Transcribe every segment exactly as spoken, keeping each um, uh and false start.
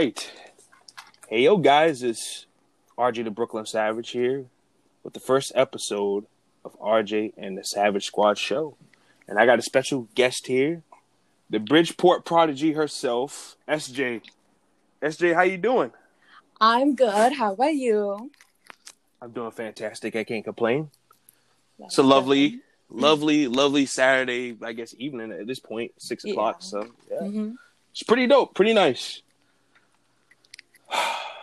right. Hey, yo, guys, it's R J the Brooklyn Savage here with the first episode of R J and the Savage Squad show. And I got a special guest here, the Bridgeport prodigy herself, S J. S J, how you doing? I'm good. How are you? I'm doing fantastic. I can't complain. Love it's a lovely, that. lovely, lovely Saturday, I guess, evening at this point, six yeah. o'clock. So, yeah. Mm-hmm. It's pretty dope. Pretty nice.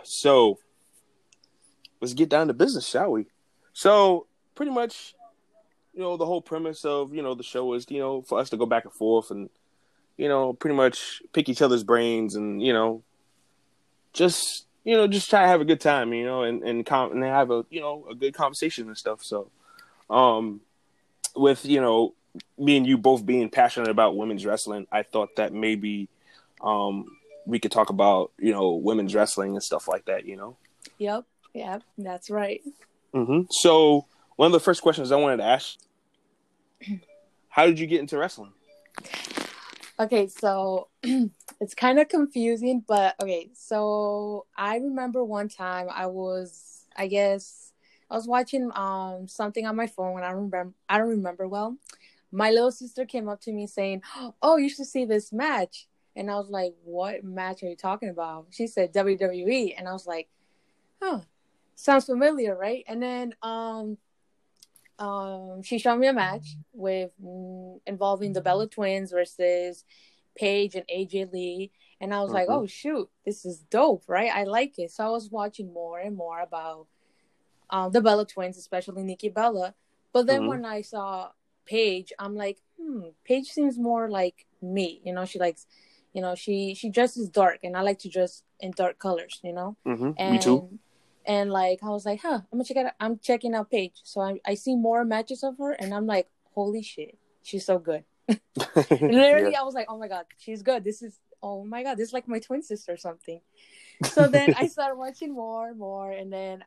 So, let's get down to business, shall we? So, pretty much, you know, the whole premise of, you know, the show is, you know, for us to go back and forth and, you know, pretty much pick each other's brains and, you know, just, you know, just try to have a good time, you know, and, and, com- and have a, you know, a good conversation and stuff. So, um, with, you know, me and you both being passionate about women's wrestling, I thought that maybe um, we could talk about, you know, women's wrestling and stuff like that, you know? Yep. Yep. That's right. Mm-hmm. So one of the first questions I wanted to ask, how did you get into wrestling? Okay, so it's kind of confusing, but okay, so I remember one time I was, I guess, I was watching um something on my phone, and I remember, I don't remember well. My little sister came up to me saying, "Oh, you should see this match," and I was like, "What match are you talking about?" She said W W E, and I was like, "Huh, sounds familiar, right?" And then um. Um, she showed me a match with mm, involving the Bella Twins versus Paige and A J Lee, and I was mm-hmm. like, "Oh shoot, this is dope, right? I like it." So I was watching more and more about um, the Bella Twins, especially Nikki Bella. But then mm-hmm. when I saw Paige, I'm like, "Hmm, Paige seems more like me, you know? She likes, you know, she she dresses dark, and I like to dress in dark colors, you know." Mm-hmm. And, me too. And, like, I was like, huh, I'm gonna check out, I'm checking out Paige. So I, I see more matches of her, and I'm like, holy shit, she's so good. Literally, yeah. I was like, oh, my God, she's good. This is, oh, my God, this is like my twin sister or something. So then I started watching more and more, and then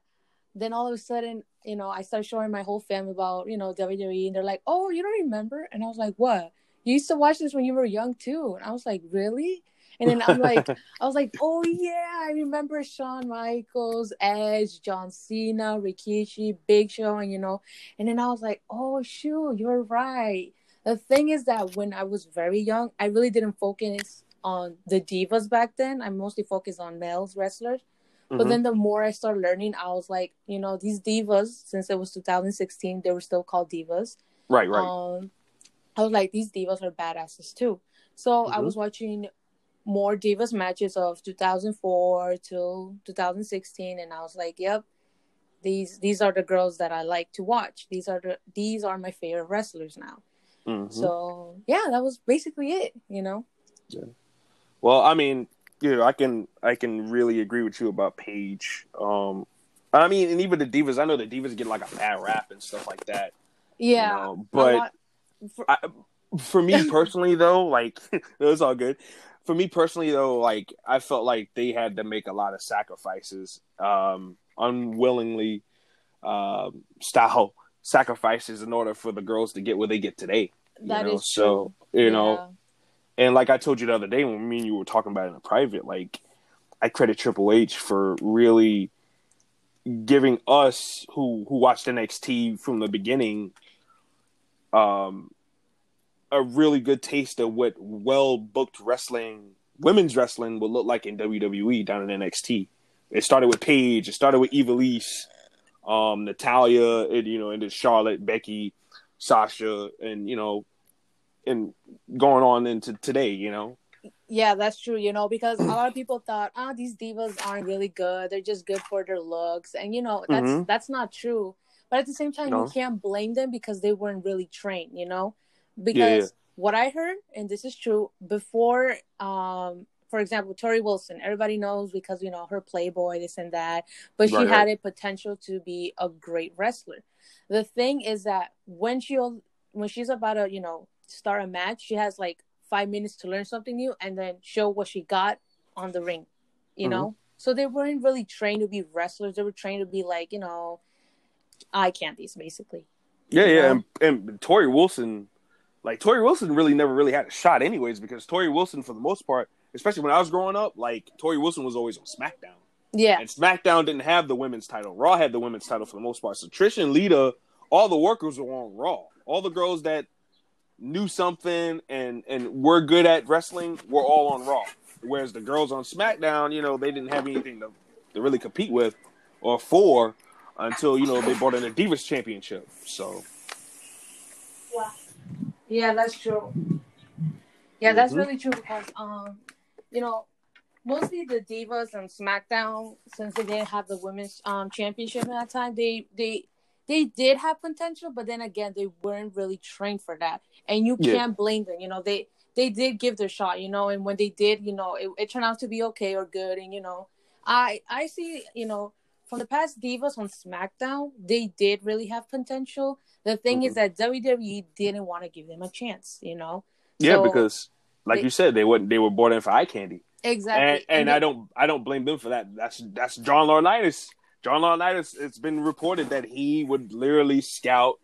then all of a sudden, you know, I started showing my whole family about, you know, W W E, and they're like, oh, you don't remember? And I was like, what? You used to watch this when you were young, too. And I was like, really? And then I'm like, I was like, oh, yeah, I remember Shawn Michaels, Edge, John Cena, Rikishi, Big Show, and, you know. And then I was like, oh, shoot, you're right. The thing is that when I was very young, I really didn't focus on the divas back then. I mostly focused on males wrestlers. Mm-hmm. But then the more I started learning, I was like, you know, these divas, since it was two thousand sixteen, they were still called divas. Right, right. Um, I was like, these divas are badasses, too. So mm-hmm. I was watching more divas matches of two thousand four till two thousand sixteen, and I was like, yep, these these are the girls that I like to watch. These are the these are my favorite wrestlers now. Mm-hmm. So yeah, that was basically it, you know. Yeah. Well, I mean, you know, I can I can really agree with you about Paige. Um I mean, and even the divas, I know the divas get like a bad rap and stuff like that. Yeah. You know, but for-, I, for me personally though, like it was all good. For me personally, though, like I felt like they had to make a lot of sacrifices, um, unwillingly um, style sacrifices in order for the girls to get where they get today. You that know? Is so, true. You yeah. know, and like I told you the other day when me and you were talking about it in a private, like I credit Triple H for really giving us who who watched N X T from the beginning, um. a really good taste of what well-booked wrestling, women's wrestling, will look like in W W E down in N X T. It started with Paige. It started with Ivelisse, um, Natalia, and, you know, and then Charlotte, Becky, Sasha, and, you know, and going on into today, you know? Yeah, that's true, you know, because a lot of people thought, oh, these divas aren't really good. They're just good for their looks. And, you know, that's mm-hmm. that's not true. But at the same time, no. you can't blame them because they weren't really trained, you know? Because yeah. what I heard, and this is true, before, um, for example, Torrie Wilson, everybody knows because, you know, her Playboy, this and that. But right, she had right. a potential to be a great wrestler. The thing is that when she when she's about to, you know, start a match, she has like five minutes to learn something new and then show what she got on the ring, you mm-hmm. know. So they weren't really trained to be wrestlers. They were trained to be like, you know, eye candies, basically. Yeah, you yeah. know? And, and Torrie Wilson... Like, Torrie Wilson really never really had a shot anyways because Torrie Wilson, for the most part, especially when I was growing up, like Torrie Wilson was always on SmackDown. Yeah. And SmackDown didn't have the women's title. Raw had the women's title for the most part. So Trish and Lita, all the workers were on Raw. All the girls that knew something and, and were good at wrestling were all on Raw. Whereas the girls on SmackDown, you know, they didn't have anything to, to really compete with or for until, you know, they brought in a Divas Championship. So. Yeah, yeah that's true. Yeah, that's mm-hmm. really true because, um, you know, mostly the Divas and SmackDown, since they didn't have the women's um, championship at that time, they, they they did have potential, but then again, they weren't really trained for that. And you yeah. can't blame them. You know, they, they did give their shot, you know, and when they did, you know, it, it turned out to be okay or good. And, you know, I I see, you know, from the past Divas on SmackDown, they did really have potential. The thing mm-hmm. is that W W E didn't want to give them a chance, you know. Yeah, so because, like they, you said, they, wouldn't, they were brought in for eye candy. Exactly, and, and, and then, I don't, I don't blame them for that. That's that's John Laurinaitis. John Laurinaitis. It's been reported that he would literally scout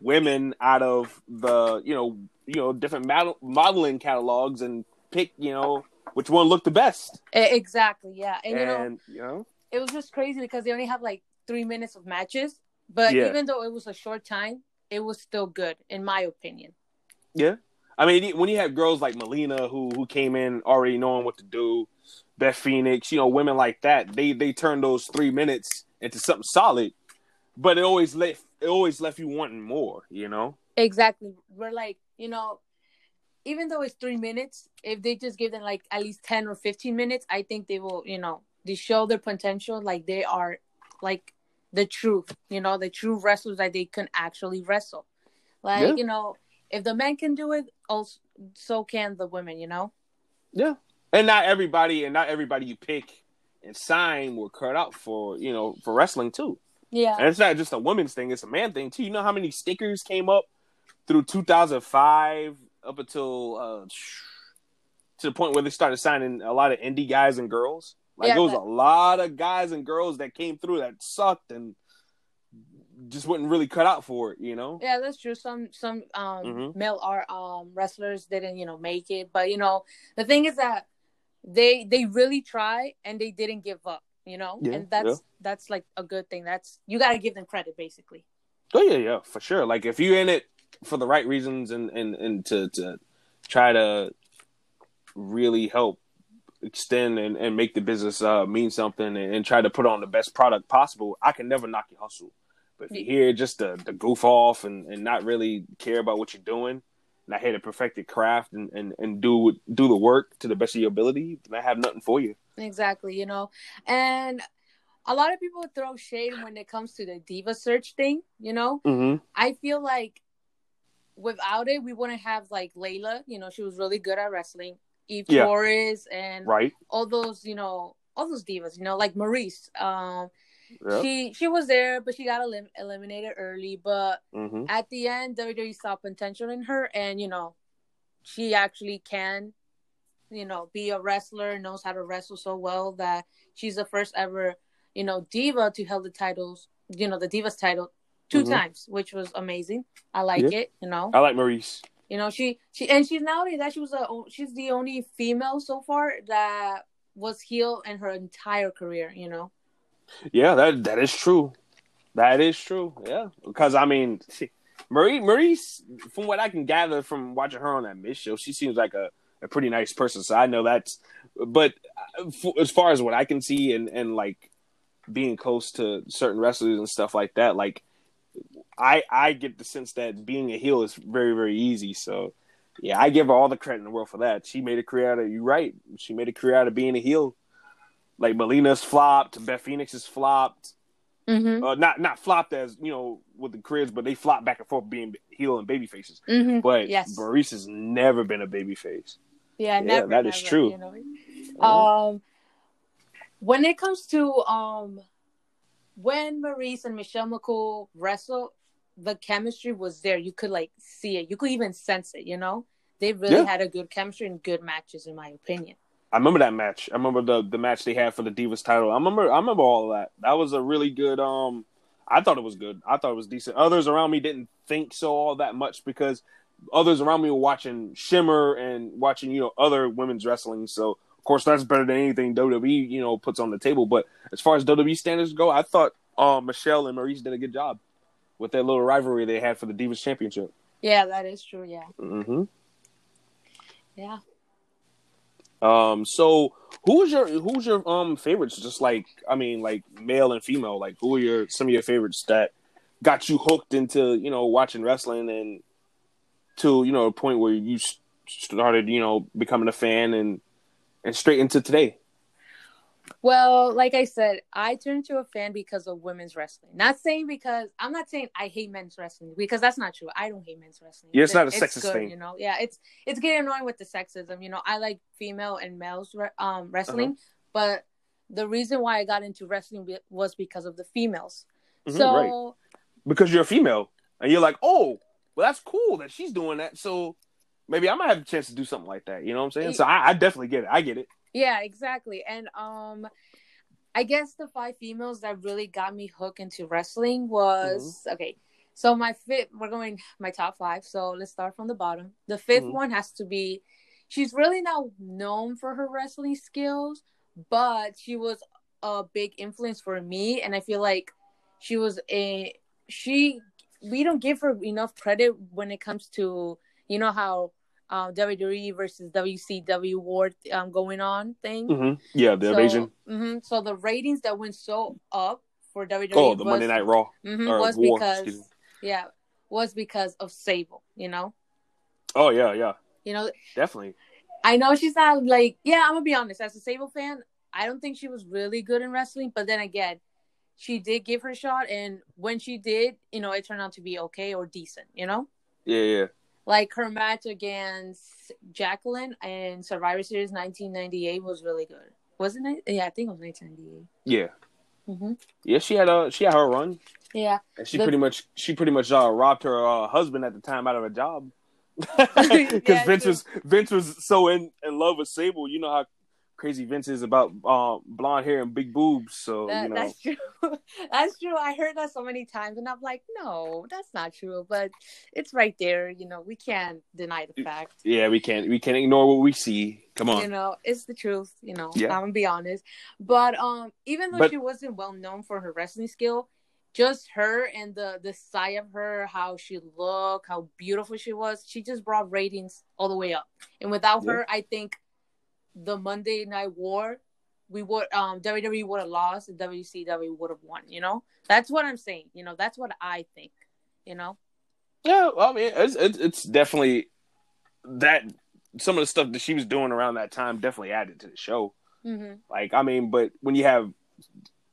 women out of the you know, you know, different model, modeling catalogs and pick you know which one looked the best. Exactly, yeah, and, and you, know, you know, it was just crazy because they only have like three minutes of matches, but yeah. even though it was a short time, it was still good in my opinion. Yeah. I mean, when you have girls like Melina who who came in already knowing what to do, Beth Phoenix, you know, women like that, they they turned those three minutes into something solid, but it always left it always left you wanting more, you know. Exactly, we're like, you know, even though it's three minutes, if they just give them like at least ten or fifteen minutes, I think they will, you know, they show their potential, like they are, like the truth, you know, the true wrestlers that they can actually wrestle, like yeah. you know. If the men can do it, also so can the women, you know? Yeah. And not everybody and not everybody you pick and sign were cut out for, you know, for wrestling too. Yeah. And it's not just a women's thing, it's a man thing too. You know how many stickers came up through two thousand five up until uh, to the point where they started signing a lot of indie guys and girls? Like yeah, there was but... a lot of guys and girls that came through that sucked and just wouldn't really cut out for it, you know? Yeah, that's true. Some some um, mm-hmm. male art um, wrestlers didn't, you know, make it. But, you know, the thing is that they they really try and they didn't give up, you know? Yeah, and that's, yeah. that's like, a good thing. That's you got to give them credit, basically. Oh, yeah, yeah, for sure. Like, if you're in it for the right reasons and, and, and to, to try to really help extend and, and make the business uh, mean something and, and try to put on the best product possible, I can never knock your hustle. But if you're here just to, to goof off and, and not really care about what you're doing, not here to perfect your craft and, and, and do do the work to the best of your ability, then I have nothing for you. Exactly, you know. And a lot of people throw shade when it comes to the diva search thing, you know. Mm-hmm. I feel like without it, we wouldn't have, like, Layla. You know, she was really good at wrestling. Eve yeah. Torres and right. all those, you know, all those divas, you know, like Maryse. Um Yep. She she was there, but she got elim- eliminated early. But mm-hmm. at the end, W W E saw potential in her, and you know, she actually can, you know, be a wrestler. Knows how to wrestle so well that she's the first ever, you know, diva to hold the titles, you know, the divas title two mm-hmm. times, which was amazing. I like yeah. it, you know. I like Maryse. You know, she she and she's not only that she was a she's the only female so far that was heel in her entire career, you know. Yeah, that that is true. That is true. Yeah, because I mean, Marie Maryse, from what I can gather from watching her on that Miz show, she seems like a, a pretty nice person. So I know that's. But for, as far as what I can see, and, and like being close to certain wrestlers and stuff like that, like I I get the sense that being a heel is very very easy. So yeah, I give her all the credit in the world for that. She made a career out of you're right. She made a career out of being a heel. Like Melina's flopped, Beth Phoenix is flopped. Mm-hmm. Uh, not not flopped as you know with the careers, but they flop back and forth being heel and baby faces. Mm-hmm. But yes. Maryse has never been a baby face. Yeah, yeah never. That never, is true. You know? yeah. Um, when it comes to um, when Maryse and Michelle McCool wrestled, the chemistry was there. You could like see it. You could even sense it. You know, they really yeah. had a good chemistry and good matches, in my opinion. I remember that match. I remember the, the match they had for the Divas title. I remember I remember all of that. That was a really good um I thought it was good. I thought it was decent. Others around me didn't think so all that much because others around me were watching Shimmer and watching, you know, other women's wrestling. So Of course, that's better than anything W W E, you know, puts on the table. But as far as W W E standards go, I thought uh, Michelle and Maryse did a good job with that little rivalry they had for the Divas Championship. Yeah, that is true, yeah. Mm-hmm. Yeah. Um, so who's your who's your um favorites? Just like I mean, like male and female. Like who are your some of your favorites that got you hooked into, you know, watching wrestling and to, you know, a point where you started, you know, becoming a fan and and straight into today? Well, like I said, I turned to a fan because of women's wrestling. Not saying because I'm not saying I hate men's wrestling, because that's not true. I don't hate men's wrestling. Yeah, it's not a it's sexist good, thing, you know. Yeah, it's it's getting annoying with the sexism. You know, I like female and males um, wrestling, uh-huh. but the reason why I got into wrestling be- was because of the females. Mm-hmm, so, right. Because you're a female, and you're like, oh, well, that's cool that she's doing that. So maybe I might have a chance to do something like that. You know what I'm saying? It, so I, I definitely get it. I get it. Yeah, exactly. And um, I guess the five females that really got me hooked into wrestling was, mm-hmm. okay, so my fifth, we're going my top five. So let's start from the bottom. The fifth mm-hmm. one has to be, she's really not known for her wrestling skills, but she was a big influence for me. And I feel like she was a, she, we don't give her enough credit when it comes to, you know how uh, W W E versus W C W war um, going on thing. Mm-hmm. Yeah, the so, invasion. Mm-hmm, so the ratings that went so up for W W E oh, the was, Monday Night Raw mm-hmm, was war, because yeah, was because of Sable. You know. Oh yeah, yeah. You know, definitely. I know she's not like yeah. I'm gonna be honest. As a Sable fan, I don't think she was really good in wrestling. But then again, she did give her shot, and when she did, you know, it turned out to be okay or decent. You know. Yeah, yeah. Like, her match against Jacqueline in Survivor Series nineteen ninety-eight was really good. Wasn't it? Yeah, I think it was nineteen ninety-eight. Yeah. Mm-hmm. Yeah, she had a, she had her run. Yeah. And she the... pretty much she pretty much uh, robbed her uh, husband at the time out of a job. Because yeah, Vince, was, Vince was so in, in love with Sable. You know how crazy Vince is about uh, blonde hair and big boobs. So, that, you know. That's true. That's true. I heard that so many times, and I'm like, no, that's not true. But it's right there. You know, we can't deny the fact. Yeah, we can't. We can't ignore what we see. Come on. You know, it's the truth. You know, yeah. I'm going to be honest. But um, even though but, she wasn't well known for her wrestling skill, just her and the, the side of her, how she looked, how beautiful she was, she just brought ratings all the way up. And without yeah. her, I think the Monday Night War, we would um W W E would have lost and W C W would have won. You know, that's what I'm saying. You know, that's what I think. You know. Yeah, well, I mean, it's it's definitely that some of the stuff that she was doing around that time definitely added to the show. Mm-hmm. Like, I mean, but when you have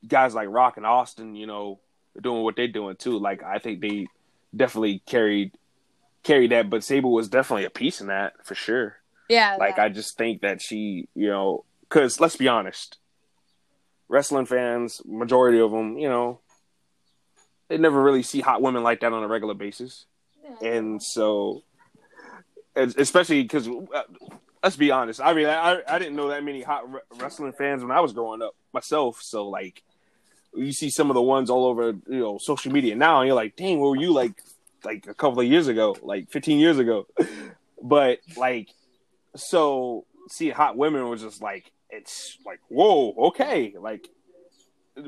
guys like Rock and Austin, you know, doing what they're doing too, like I think they definitely carried carried that. But Sable was definitely a piece in that for sure. Yeah, like that. I just think that she, you know, because let's be honest, wrestling fans, majority of them, you know, they never really see hot women like that on a regular basis, yeah. and so, especially because uh, let's be honest, I mean, I I didn't know that many hot re- wrestling fans when I was growing up myself. So like, you see some of the ones all over, you know, social media now, and you're like, dang, where were you like, like a couple of years ago, like fifteen years ago, but like. So, see, hot women was just like, it's like, whoa, okay. Like,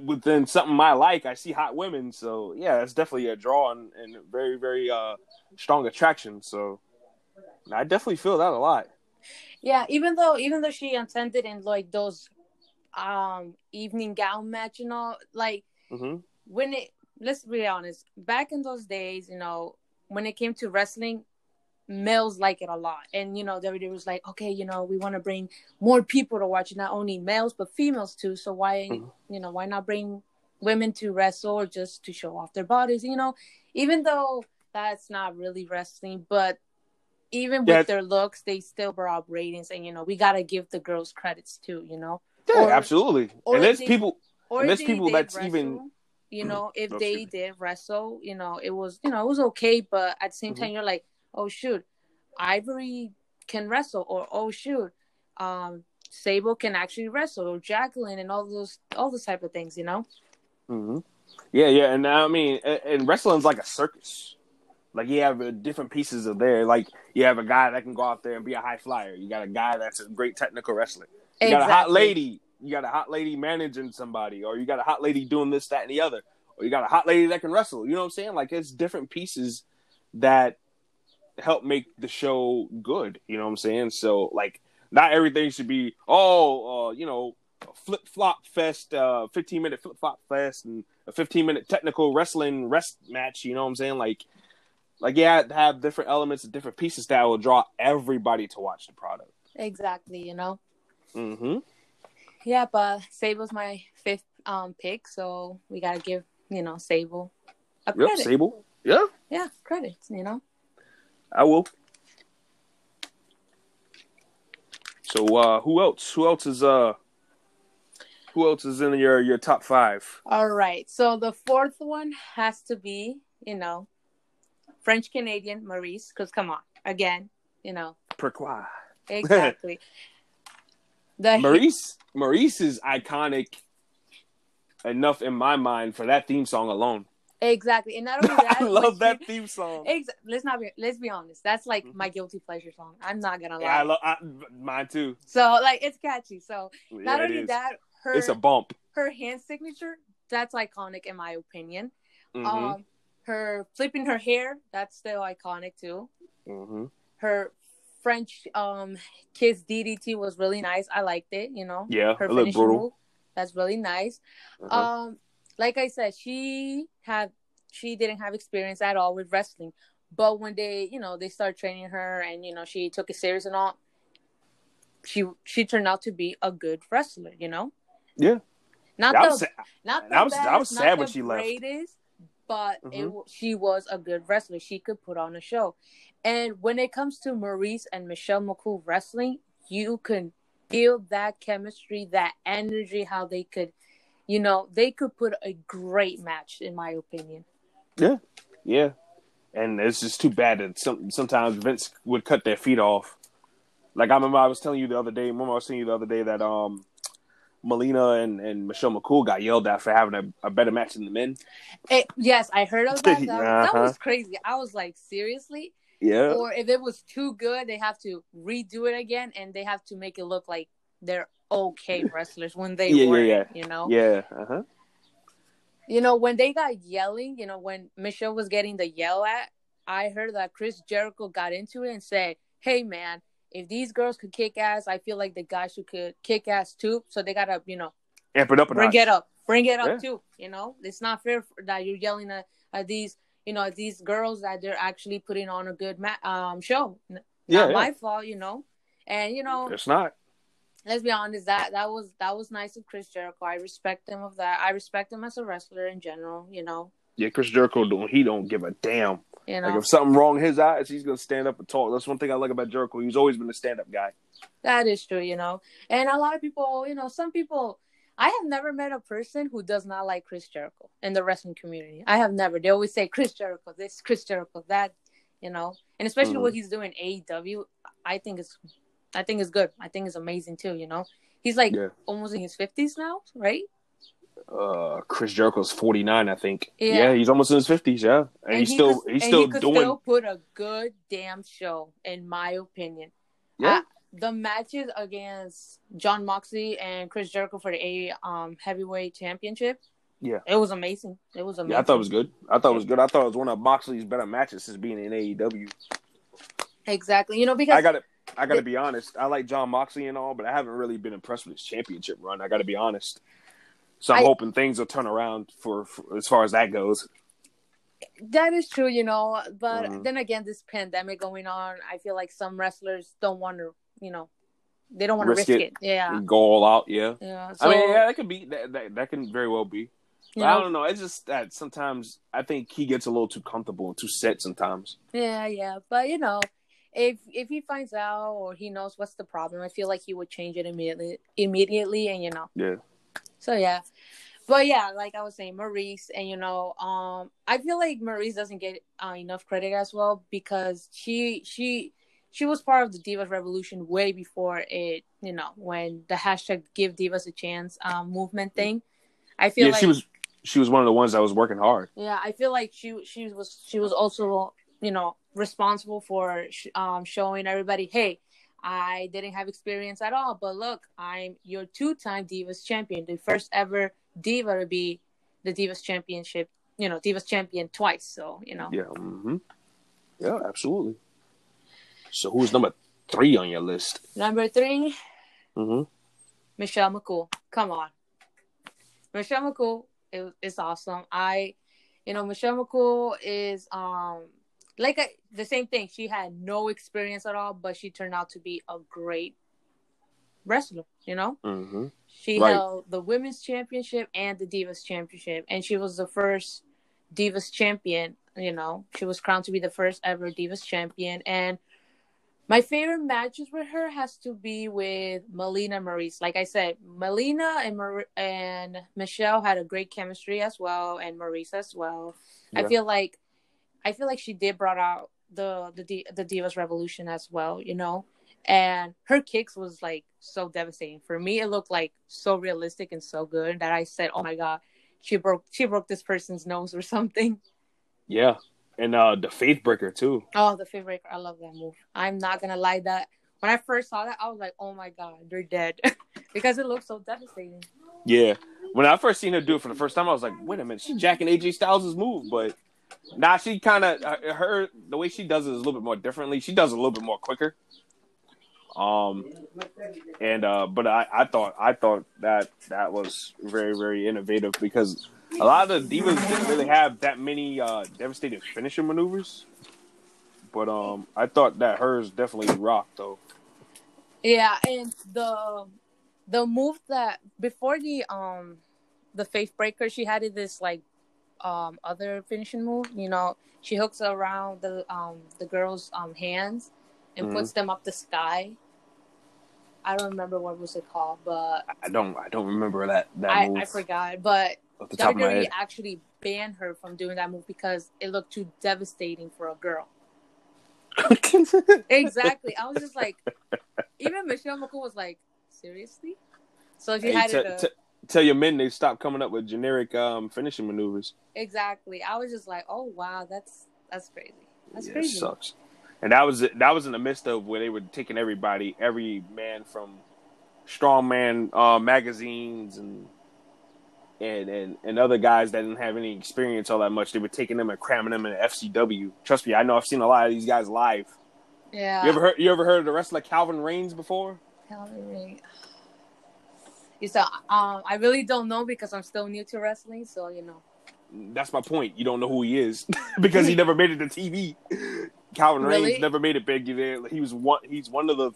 within something I like, I see hot women. So, yeah, that's definitely a draw and, and very, very uh, strong attraction. So, I definitely feel that a lot. Yeah, even though even though she attended in, like, those um, evening gown match and all, like, mm-hmm. when it, let's be honest, back in those days, you know, when it came to wrestling, males like it a lot, and you know W W E was like, okay, you know, we want to bring more people to watch, not only males but females too. So why, mm-hmm. you know, why not bring women to wrestle or just to show off their bodies? You know, even though that's not really wrestling, but even yeah. with their looks, they still brought ratings, and you know, we gotta give the girls credits too. You know, yeah, or, absolutely. Or and there's they, people, or and there's people that's wrestle, even. You know, if no, they did wrestle, you know, it was you know it was okay, but at the same mm-hmm. time, you're like, oh shoot, Ivory can wrestle, or oh shoot, um, Sable can actually wrestle, or Jacqueline, and all those, all those type of things, you know. Mm-hmm. Yeah, yeah, and I mean, and, and wrestling's like a circus. Like you have uh, different pieces of there. Like you have a guy that can go out there and be a high flyer. You got a guy that's a great technical wrestler. You exactly. got a hot lady. You got a hot lady managing somebody, or you got a hot lady doing this, that, and the other, or you got a hot lady that can wrestle. You know what I'm saying? Like, it's different pieces that help make the show good. You know what I'm saying? So, like, not everything should be, oh, uh, you know, flip flop fest, uh, fifteen minute flip flop fest, and a fifteen minute technical wrestling rest match. You know what I'm saying? Like, like yeah, have different elements and different pieces that will draw everybody to watch the product. Exactly. You know. Mm-hmm. Yeah, but Sable's my fifth um pick, so we gotta give you know Sable a credit. Yep, Sable. Yeah. Yeah, credits. You know. I will. So uh, who else? Who else is uh? Who else is in your, your top five? All right. So the fourth one has to be, you know, French Canadian Maryse, because come on, again, you know. Pourquoi? Exactly. The Maryse he- Maryse is iconic enough in my mind for that theme song alone. Exactly, and not only that, I love that you, theme song. Ex- let's not be, let's be honest. That's like mm-hmm. my guilty pleasure song. I'm not gonna lie. Yeah, I love I, mine too. So like, it's catchy. So yeah, not only is. that, her it's a bump. Her hand signature, that's iconic in my opinion. Mm-hmm. Um, her flipping her hair, that's still iconic too. Mm-hmm. Her French um kiss D D T was really nice. I liked it. You know, yeah, her finishing move, that's really nice. Mm-hmm. Um. Like I said, she had she didn't have experience at all with wrestling, but when they, you know, they started training her and you know she took it serious and all, she she turned out to be a good wrestler, you know. Yeah. Not that the was, not the I was, best, I was sad not when the she greatest, left, but mm-hmm. it, she was a good wrestler. She could put on a show, and when it comes to Maryse and Michelle McCool wrestling, you can feel that chemistry, that energy, how they could. You know, they could put a great match, in my opinion. Yeah, yeah. And it's just too bad that some, sometimes Vince would cut their feet off. Like, I remember I was telling you the other day, remember I was telling you the other day that um, Melina and, and Michelle McCool got yelled at for having a, a better match than the men. It, yes, I heard of that. That, uh-huh. that was crazy. I was like, seriously? Yeah. Or if it was too good, they have to redo it again, and they have to make it look like they're okay wrestlers when they yeah, were, yeah, yeah. you know? Yeah, uh-huh. You know, when they got yelling, you know, when Michelle was getting the yell at, I heard that Chris Jericho got into it and said, hey, man, if these girls could kick ass, I feel like the guys who could kick ass too, so they got to, you know, amp it up and bring notch. it up. Bring it up yeah. too, you know? It's not fair that you're yelling at, at these, you know, at these girls that they're actually putting on a good ma- um show. Not yeah, yeah. my fault, you know? And, you know... It's not. Let's be honest, that, that was that was nice of Chris Jericho. I respect him of that. I respect him as a wrestler in general, you know. Yeah, Chris Jericho, don't he don't give a damn. You know? Like, if something wrong in his eyes, he's going to stand up and talk. That's one thing I like about Jericho. He's always been a stand-up guy. That is true, you know. And a lot of people, you know, some people... I have never met a person who does not like Chris Jericho in the wrestling community. I have never. They always say, Chris Jericho this, Chris Jericho that, you know. And especially mm-hmm. what he's doing in A E W, I think it's... I think it's good. I think it's amazing too, you know? He's like yeah. almost in his fifties now, right? Uh, Chris Jericho's forty-nine, I think. Yeah. yeah, he's almost in his fifties, yeah. And, and he's he still could, he's still and he could doing still put a good damn show, in my opinion. Yeah. I, the matches against John Moxley and Chris Jericho for the A um heavyweight championship. Yeah. It was amazing. It was amazing. Yeah, I thought it was good. I thought it was good. I thought it was one of Moxley's better matches since being in A E W. Exactly. You know, because I got it. I got to be honest. I like John Moxley and all, but I haven't really been impressed with his championship run. I got to be honest. So I'm I, hoping things will turn around for, for as far as that goes. That is true, you know. But mm-hmm. then again, this pandemic going on, I feel like some wrestlers don't want to, you know, they don't want to risk, risk it. it. Yeah. Go all out, yeah. yeah so, I mean, yeah, that could be, that, that, that can very well be. You know, I don't know. It's just that sometimes I think he gets a little too comfortable and too set sometimes. Yeah, yeah. But, you know. If if he finds out or he knows what's the problem, I feel like he would change it immediately, immediately, and you know. Yeah. So yeah, but yeah, like I was saying, Maryse, and you know, um, I feel like Maryse doesn't get uh, enough credit as well because she she she was part of the Divas Revolution way before it, you know, when the hashtag Give Divas a Chance um, movement thing. I feel yeah, like she was she was one of the ones that was working hard. Yeah, I feel like she she was she was also you know. responsible for um showing everybody, hey, I didn't have experience at all. But look, I'm your two-time Divas champion, the first ever Diva to be the Divas championship, you know, Divas champion twice. So, you know. Yeah, mm-hmm. Yeah, absolutely. So who's number three on your list? Number three? Mm-hmm. Michelle McCool. Come on. Michelle McCool is it, awesome. I, you know, Michelle McCool is... um. Like, I, the same thing. She had no experience at all, but she turned out to be a great wrestler, you know? Mm-hmm. She right. held the Women's Championship and the Divas Championship, and she was the first Divas Champion, you know? She was crowned to be the first ever Divas Champion, and my favorite matches with her has to be with Melina and Maryse. Like I said, Melina and Mar- and Michelle had a great chemistry as well, and Maryse as well. Yeah. I feel like I feel like she did brought out the the the Divas Revolution as well, you know, and her kicks was like so devastating for me. It looked like so realistic and so good that I said, "Oh my god, she broke she broke this person's nose or something." Yeah, and uh, the Faith Breaker too. Oh, the Faith Breaker! I love that move. I'm not gonna lie, that when I first saw that, I was like, "Oh my god, they're dead," because it looked so devastating. Yeah, when I first seen her do it for the first time, I was like, "Wait a minute, she's jacking A J Styles' move," but. Nah, she kind of her the way she does it is a little bit more differently. She does it a little bit more quicker. Um, and uh, but I, I thought I thought that that was very very innovative because a lot of the divas didn't really have that many uh, devastating finishing maneuvers. But um, I thought that hers definitely rocked though. Yeah, and the the move that before the um the Faith Breaker, she had this like. Um, other finishing move, you know, she hooks around the um the girl's um hands and mm-hmm. puts them up the sky. I don't remember what was it called, but I don't I don't remember that that I, move. I forgot, but W W E actually banned her from doing that move because it looked too devastating for a girl. Exactly, I was just like, even Michelle McCool was like, seriously. So she hey, had t- it. A, t- Tell your men they stop coming up with generic um, finishing maneuvers. Exactly. I was just like, "Oh wow, that's that's crazy. That's yeah, crazy." It sucks. And that was that was in the midst of where they were taking everybody, every man from strongman uh, magazines and, and and and other guys that didn't have any experience all that much. They were taking them and cramming them in F C W. Trust me, I know. I've seen a lot of these guys live. Yeah. You ever heard? You ever heard of the wrestler Calvin Reigns before? Calvin Reigns. So, um, I really don't know because I'm still new to wrestling, so, you know. That's my point. You don't know who he is because he never made it to T V. Calvin really? Reigns never made it big. He was one, he's one of the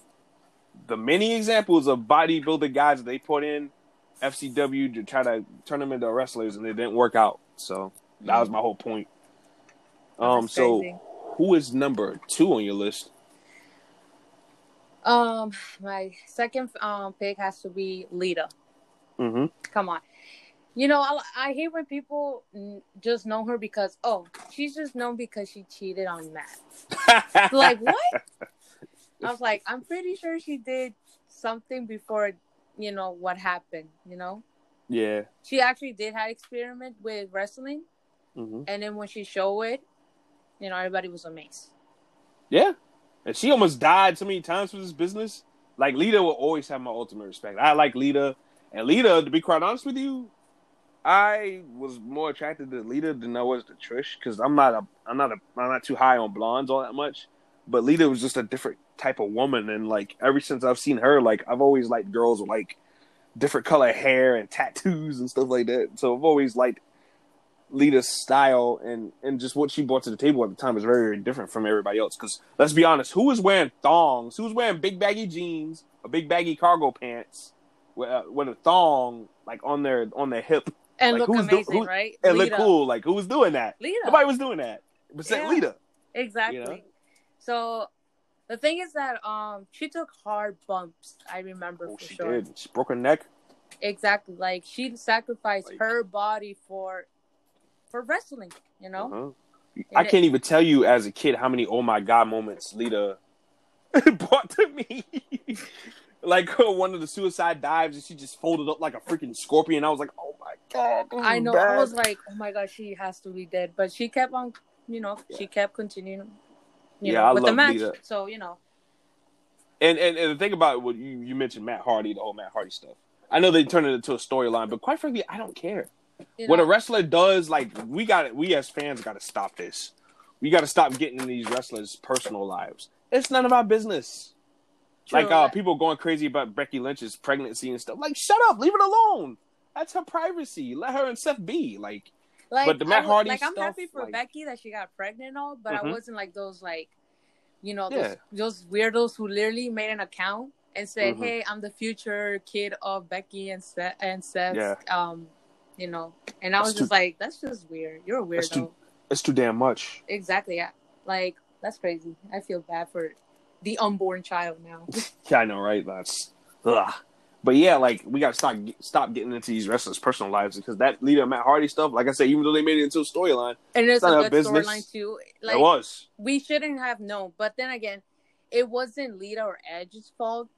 the many examples of bodybuilder guys that they put in F C W to try to turn them into wrestlers, and it didn't work out. So, that mm-hmm. was my whole point. Um, so, who is number two on your list? Um, my second um pick has to be Lita. Mm-hmm. Come on, you know I, I hate when people n- just know her because oh she's just known because she cheated on Matt. Like what? I was like I'm pretty sure she did something before you know what happened. You know. Yeah. She actually did have experiment with wrestling, mm-hmm. and then when she showed it, you know everybody was amazed. Yeah. And she almost died so many times for this business. Like, Lita will always have my ultimate respect. I like Lita. And Lita, to be quite honest with you, I was more attracted to Lita than I was to Trish. Because I'm not a, I'm not a, I'm not too high on blondes all that much. But Lita was just a different type of woman. And, like, ever since I've seen her, like, I've always liked girls with, like, different color hair and tattoos and stuff like that. So I've always liked Lita's style and, and just what she brought to the table at the time is very, very different from everybody else. Because let's be honest, who was wearing thongs? Who was wearing big baggy jeans or big baggy cargo pants with, uh, with a thong like on their on their hip and like, look amazing, do- who, right? And Lita. Look cool. Like who was doing that? Lita. Nobody was doing that. Except yeah, Lita. Exactly. You know? So the thing is that um she took hard bumps. I remember oh, for she sure. Did. She broke her neck. Exactly. Like she sacrificed like, her body for. For wrestling, you know? Uh-huh. I can't even tell you as a kid how many oh my god moments Lita brought to me. Like one of the suicide dives and she just folded up like a freaking scorpion. I was like, oh my god. I know. Bad. I was like, oh my god, she has to be dead. But she kept on, you know, yeah. she kept continuing you yeah, know, I with love the match. Lita. So, you know, And, and and the thing about it, well, you, you mentioned Matt Hardy, the whole Matt Hardy stuff. I know they turned it into a storyline, but quite frankly, I don't care. You know, when a wrestler does, like, we got we as fans got to stop this. We got to stop getting in these wrestlers' personal lives. It's none of our business. True. Like, uh, people going crazy about Becky Lynch's pregnancy and stuff. Like, shut up, leave it alone. That's her privacy. Let her and Seth be. Like, like but the Matt I, Hardy like, stuff. Like, I'm happy for like, Becky that she got pregnant and all, but mm-hmm. I wasn't like those, like, you know, those, yeah. those weirdos who literally made an account and said, mm-hmm. hey, I'm the future kid of Becky and Seth. And Seth yeah. um, you know, and I that's was too, just like, that's just weird. You're a weirdo. That's too, that's too damn much. Exactly, yeah. Like, that's crazy. I feel bad for the unborn child now. Yeah, I know, right? That's, ugh. But yeah, like, we got to stop stop getting into these wrestlers' personal lives, because that Lita and Matt Hardy stuff, like I said, even though they made it into a storyline, and it's a good storyline too. Like, it was. We shouldn't have known. But then again, it wasn't Lita or Edge's fault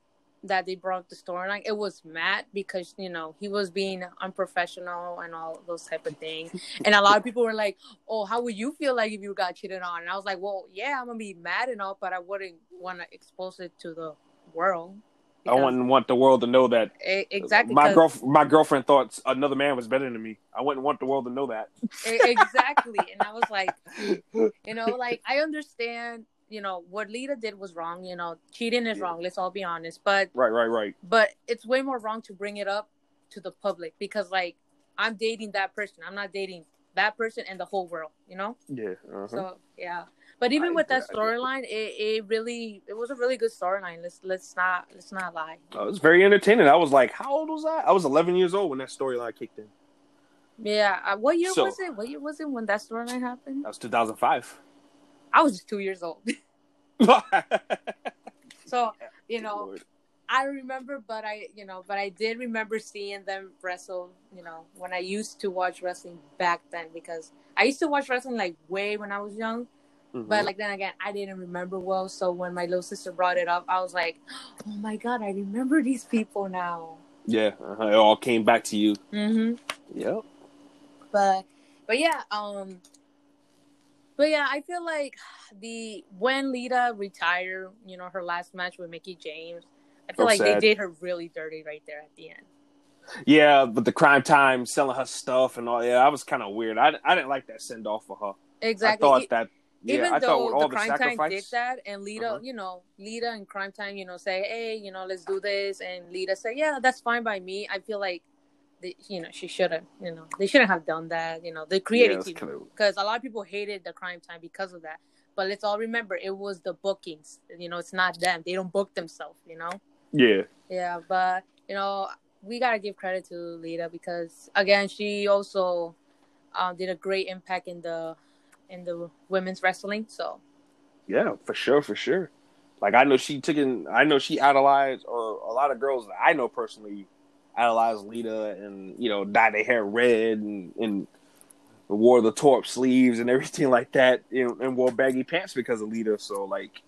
that they brought the storyline. It was Matt, because, you know, he was being unprofessional and all those type of things. And a lot of people were like, oh, how would you feel like if you got cheated on? And I was like, well, yeah, I'm going to be mad and all, but I wouldn't want to expose it to the world. Because I wouldn't want the world to know that. Exactly. My, girlf- my girlfriend thought another man was better than me. I wouldn't want the world to know that. Exactly. And I was like, you know, like, I understand, you know, what Lita did was wrong. You know, cheating is yeah. wrong. Let's all be honest. But Right, right, right. But it's way more wrong to bring it up to the public, because, like, I'm dating that person. I'm not dating that person and the whole world, you know? Yeah. Uh-huh. So, yeah. But even I with that storyline, it, it really it was a really good storyline. Let's let's not let's not lie. Oh, it was very entertaining. I was like, how old was I? I was eleven years old when that storyline kicked in. Yeah, uh, what year so, was it? What year was it when that storyline happened? That was two thousand five. I was just two years old. So you know, Lord. I remember, but I you know, but I did remember seeing them wrestle. You know, when I used to watch wrestling back then, because I used to watch wrestling like way when I was young. Mm-hmm. But, like, then again, I didn't remember well. So when my little sister brought it up, I was like, oh, my God, I remember these people now. Yeah, uh-huh. It all came back to you. Mm-hmm. Yep. But, but, yeah, um, but, yeah, I feel like the when Lita retired, you know, her last match with Mickie James, I feel so like sad. They did her really dirty right there at the end. Yeah, but the crime time, selling her stuff and all, yeah, that was kind of weird. I, I didn't like that send-off for her. Exactly. I thought it, that... Yeah, even I though all the Crime the Time did that, and Lita, uh-huh. you know, Lita and Crime Time, you know, say, hey, you know, let's do this, and Lita said, yeah, that's fine by me. I feel like, they, you know, she shouldn't, you know, they shouldn't have done that. You know, they created because yeah, kind of... a lot of people hated the Crime Time because of that. But let's all remember, it was the bookings. You know, it's not them; they don't book themselves. You know. Yeah. Yeah, but you know, we gotta give credit to Lita, because again, she also um, did a great impact in the. in the women's wrestling, so yeah, for sure, for sure. Like I know she took in, I know she idolized, or a lot of girls that I know personally idolized Lita, and you know, dyed their hair red and, and wore the tore up sleeves and everything like that, and, and wore baggy pants because of Lita. So like,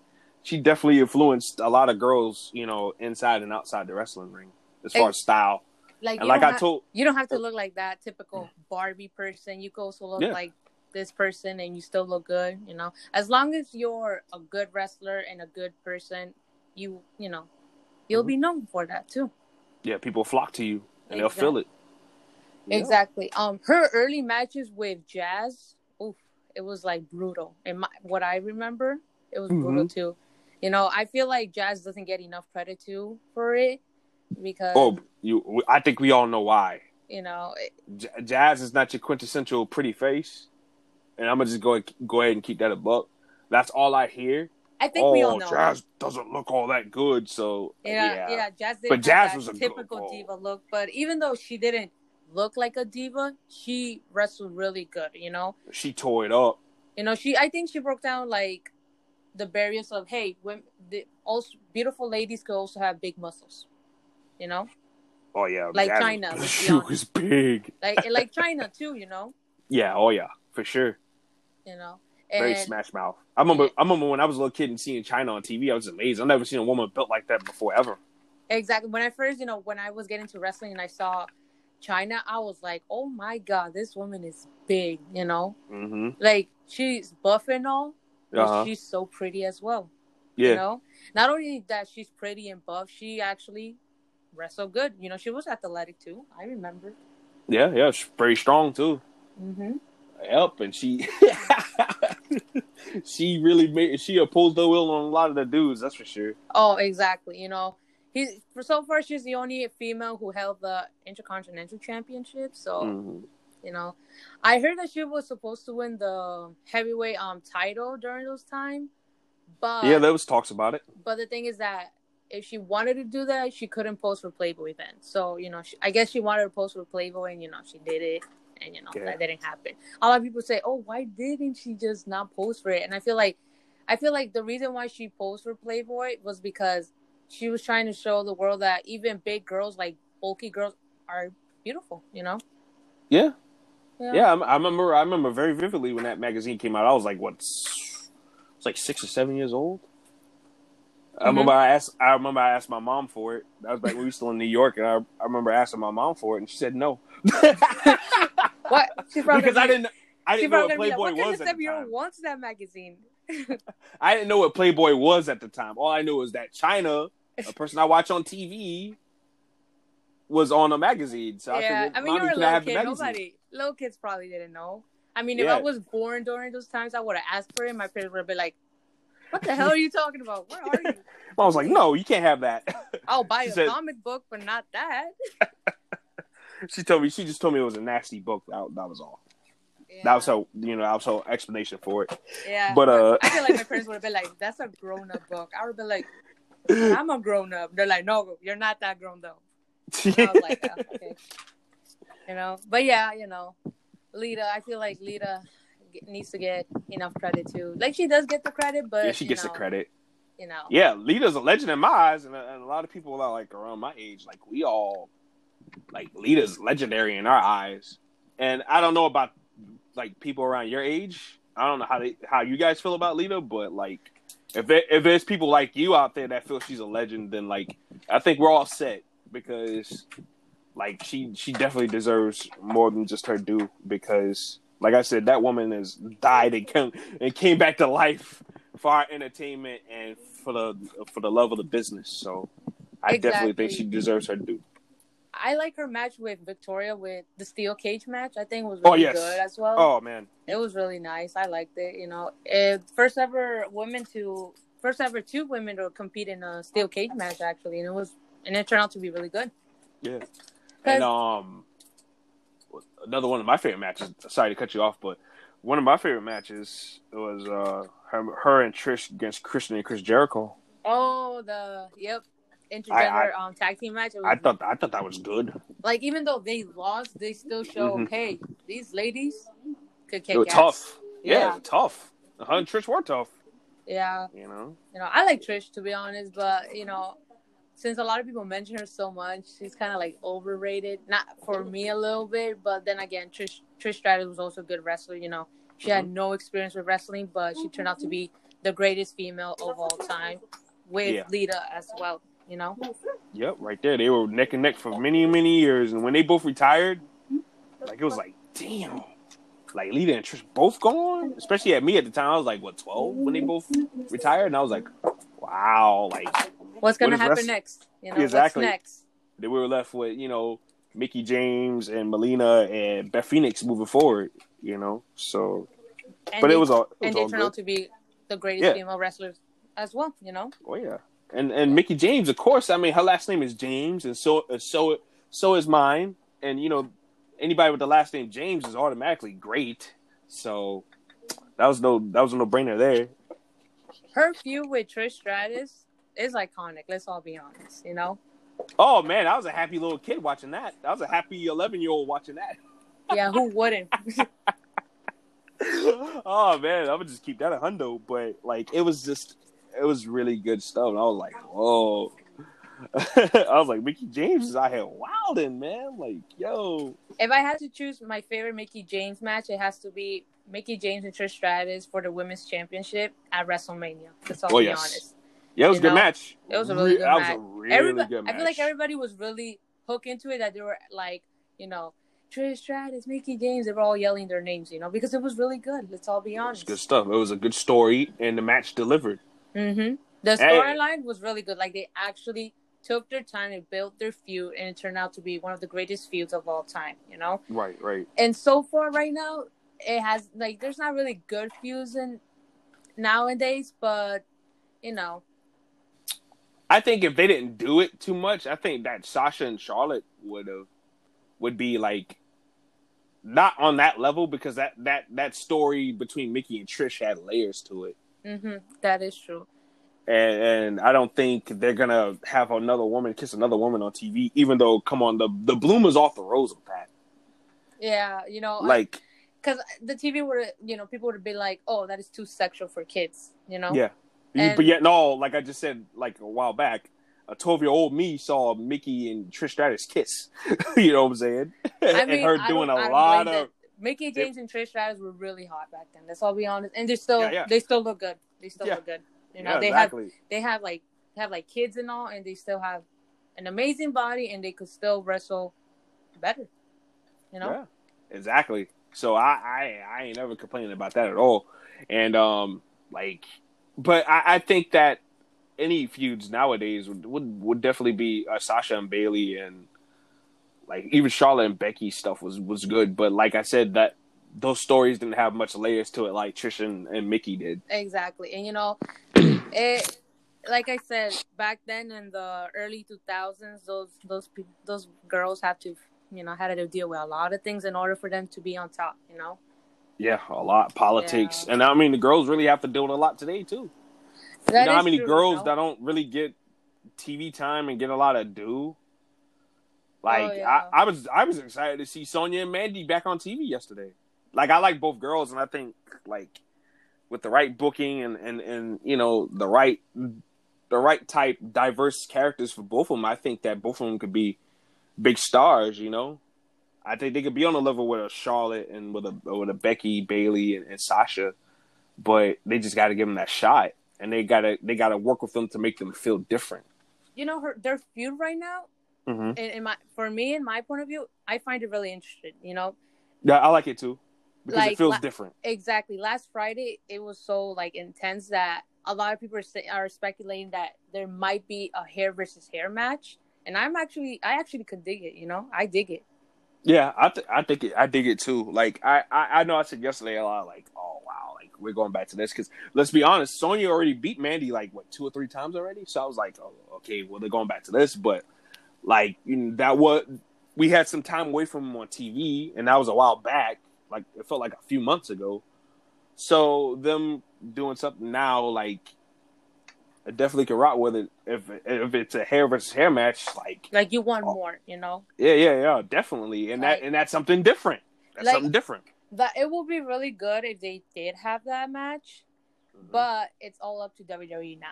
she definitely influenced a lot of girls, you know, inside and outside the wrestling ring as far hey. as style. Like, and like I have, told, you don't have to look like that typical Barbie person. You can also look yeah. like. This person and you still look good, you know, as long as you're a good wrestler and a good person, you you know, you'll mm-hmm. be known for that too. Yeah, people flock to you and exactly. they'll feel it. Yeah. Exactly. Um, her early matches with Jazz, oof, it was like brutal. And my, what I remember, it was mm-hmm. brutal too. You know, I feel like Jazz doesn't get enough credit too for it because. Oh, you! I think we all know why. You know, it, J- Jazz is not your quintessential pretty face. And I'm gonna just go go ahead and keep that a buck. That's all I hear. I think oh, we all know. Jazz doesn't look all that good, so yeah, yeah. yeah Jazz didn't but have Jazz that was a typical good diva look. But even though she didn't look like a diva, she wrestled really good. You know, she tore it up. You know, she. I think she broke down like the barriers of hey, women, the also beautiful ladies could also have big muscles. You know. Oh yeah, like Jazz, Chyna. She was big. Like like Chyna too. You know. Yeah. Oh yeah. For sure. You know, and very smash mouth. I remember, I remember when I was a little kid and seeing Chyna on T V, I was amazed. I've never seen a woman built like that before ever. Exactly. When I first, you know, when I was getting into wrestling and I saw Chyna, I was like, oh my God, this woman is big, you know? Mm-hmm. Like, she's buff and all, but uh-huh. she's so pretty as well. Yeah. You know? Not only that she's pretty and buff, she actually wrestled good. You know, she was athletic too. I remember. Yeah, yeah. She's pretty strong too. Mm-hmm. Yep, and she she really made she opposed her will on a lot of the dudes, that's for sure. Oh, exactly. You know, he's for so far she's the only female who held the Intercontinental Championship. So mm-hmm. you know, I heard that she was supposed to win the heavyweight um title during those time, but yeah, there was talks about it. But the thing is that if she wanted to do that, she couldn't pose for Playboy then. So you know, she, I guess she wanted to pose for Playboy, and you know, she did it. And, you know, yeah. that didn't happen. A lot of people say, oh, why didn't she just not pose for it? And I feel like I feel like the reason why she posed for Playboy was because she was trying to show the world that even big girls, like bulky girls, are beautiful, you know? Yeah. Yeah, yeah I, I remember I remember very vividly when that magazine came out. I was like, what? It's like six or seven years old. Mm-hmm. I remember I asked I remember I asked my mom for it. I was back when we were still in New York, and I, I remember asking my mom for it, and she said no. What? She probably because be, I didn't I didn't know what Playboy like, what was at the time. Wants that magazine. I didn't know what Playboy was at the time. All I knew was that Chyna, a person I watch on T V, was on a magazine. So yeah, I, I mean, you were a little kid. Nobody, little kids probably didn't know. I mean, if yeah. I was born during those times, I would have asked for it. My parents would have been like, "What the hell are you talking about? Where are you?" I was like, "No, you can't have that." I'll buy she a said, comic book, but not that. She told me. She just told me it was a nasty book. That, that was all. Yeah. That was her. You know, that was her explanation for it. Yeah. But uh, I feel like my parents would have been like, "That's a grown up book." I would have been like, "I'm a grown up." They're like, "No, you're not that grown up." And I was like, oh, okay. You know. But yeah, you know, Lita. I feel like Lita needs to get enough credit too. Like she does get the credit, but yeah, she gets you know, the credit. You know. Yeah, Lita's a legend in my eyes, and a, and a lot of people are like around my age. Like we all. Like, Lita's legendary in our eyes. And I don't know about, like, people around your age. I don't know how they, how you guys feel about Lita, but, like, if there, if there's people like you out there that feel she's a legend, then, like, I think we're all set because, like, she, she definitely deserves more than just her due because, like I said, that woman has died and came, and came back to life for our entertainment and for the, for the love of the business. So I exactly. definitely think she deserves her due. I like her match with Victoria with the steel cage match. I think it was really oh, yes. good as well. Oh, man. It was really nice. I liked it, you know. It, first ever women to first ever two women to compete in a steel cage match actually, and it was and it turned out to be really good. Yeah. And um another one of my favorite matches, sorry to cut you off, but one of my favorite matches was uh her, her and Trish against Christian and Chris Jericho. Oh, the yep. Intergender um, tag team match. I thought I thought that was good. Like even though they lost, they still show mm-hmm. hey, these ladies could kick ass. They were tough. Yeah, yeah. tough. Her and Trish were tough. Yeah. You know. You know, I like Trish to be honest, but you know, since a lot of people mention her so much, she's kind of like overrated. Not for me a little bit, but then again, Trish Trish Stratus was also a good wrestler. You know, she mm-hmm. had no experience with wrestling, but she turned out to be the greatest female of all time with yeah. Lita as well. You know? Yep, right there. They were neck and neck for many, many years. And when they both retired, like, it was like, damn. Like, Lita and Trish both gone? Especially at me at the time. I was like, what, twelve when they both retired? And I was like, wow. Like, what's going to happen rest- next? You know, exactly. What's next? Then we were left with, you know, Mickie James and Melina and Beth Phoenix moving forward, you know? So, and but they, it was all. It was and all they turned good. Out to be the greatest yeah. female wrestlers as well, you know? Oh, yeah. And and Mickie James, of course. I mean, her last name is James, and so so so is mine. And you know, anybody with the last name James is automatically great. So that was no that was a no brainer there. Her feud with Trish Stratus is iconic. Let's all be honest, you know. Oh man, I was a happy little kid watching that. I was a happy eleven year old watching that. Yeah, who wouldn't? Oh man, I would just keep that a hundo. But like, it was just. It was really good stuff. And I was like, whoa. I was like, Mickie James is out here wilding, man. Like, yo. If I had to choose my favorite Mickie James match, it has to be Mickie James and Trish Stratus for the Women's Championship at WrestleMania. That's all oh, to yes. be honest. Yeah, it was you a good know? Match. It was a really Re- good that match. That was a really everybody, good match. I feel like everybody was really hooked into it. That they were like, you know, Trish Stratus, Mickie James, they were all yelling their names, you know, because it was really good. Let's all be honest. It was good stuff. It was a good story, and the match delivered. Mm-hmm. The storyline hey. was really good. Like, they actually took their time and built their feud, and it turned out to be one of the greatest feuds of all time, you know? Right, right. And so far right now, it has, like, there's not really good feuds in nowadays, but, you know. I think if they didn't do it too much, I think that Sasha and Charlotte would have, would be, like, not on that level, because that, that, that story between Mickie and Trish had layers to it. Mm-hmm. That is true. And, and I don't think they're going to have another woman kiss another woman on T V, even though, come on, the, the bloom is off the rose with that. Yeah, you know. Like. Because the T V would, you know, people would be like, oh, that is too sexual for kids, you know? Yeah. And, but yet, no, like I just said, like, a while back, a twelve-year-old me saw Mickie and Trish Stratus kiss. You know what I'm saying? I mean, and her I doing a lot of... Mickie James they, and Trish Stratus were really hot back then. Let's all be honest. And they're still, yeah, yeah. they still look good. They still yeah. look good. You know, yeah, they exactly. have they have like have like kids and all, and they still have an amazing body, and they could still wrestle better. You know? Yeah, exactly. So I, I, I ain't ever complaining about that at all. And um like but I, I think that any feuds nowadays would, would, would definitely be uh, Sasha and Bayley, and like even Charlotte and Becky stuff was, was good. But like I said, that those stories didn't have much layers to it like Trish and, and Mickie did. Exactly. And, you know, it, like I said, back then in the early two thousands, those those those girls have to, you know, had to deal with a lot of things in order for them to be on top, you know? Yeah, a lot. Politics. Yeah. And, I mean, the girls really have to deal with a lot today, too. That you know how many true, girls no? that don't really get T V time and get a lot of due? Like, oh, yeah. I, I was I was excited to see Sonya and Mandy back on T V yesterday. Like, I like both girls, and I think, like, with the right booking and, and, and you know, the right the right type, diverse characters for both of them, I think that both of them could be big stars, you know? I think they could be on a level with a Charlotte and with a with a Becky, Bayley, and, and Sasha, but they just got to give them that shot, and they got to they gotta work with them to make them feel different. You know, her, their feud right now, mm-hmm. in, in my, for me, in my point of view, I find it really interesting, you know? Yeah, I like it, too. Because like, it feels la- different. Exactly. Last Friday, it was so, like, intense that a lot of people are, st- are speculating that there might be a hair versus hair match. And I'm actually, I actually could dig it, you know? I dig it. Yeah, I th- I think it, I dig it, too. Like, I, I, I know I said yesterday a lot, like, oh, wow, like, we're going back to this. Because, let's be honest, Sonya already beat Mandy, like, what, two or three times already? So I was like, oh, okay, well, they're going back to this. But, like, you know, that was, we had some time away from them on T V, and that was a while back. Like, it felt like a few months ago. So them doing something now, like, I definitely could rock with it. If if it's a hair versus hair match, like, like you want oh, more, you know? Yeah, yeah, yeah, definitely. And like, that and that's something different. That's like, something different. That it would be really good if they did have that match, mm-hmm. but it's all up to W W E now.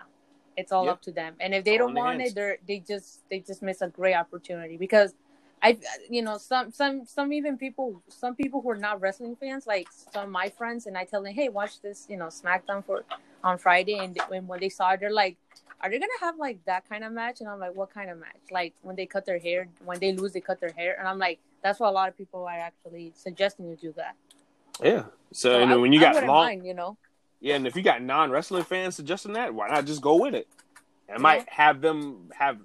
It's all yeah. up to them. And if they all don't want it, they they just they just miss a great opportunity, because I, you know, some, some, some even people, some people who are not wrestling fans, like some of my friends, and I tell them, hey, watch this, you know, SmackDown for on Friday, and when, when they saw it, they're like, are they gonna have like that kind of match? And I'm like, what kind of match? Like when they cut their hair, when they lose, they cut their hair, and I'm like, that's why a lot of people are actually suggesting to do that. Yeah. So, so you know, I, when you I got long, mind, you know, yeah, and if you got non-wrestling fans suggesting that, why not just go with it? It yeah. might have them have,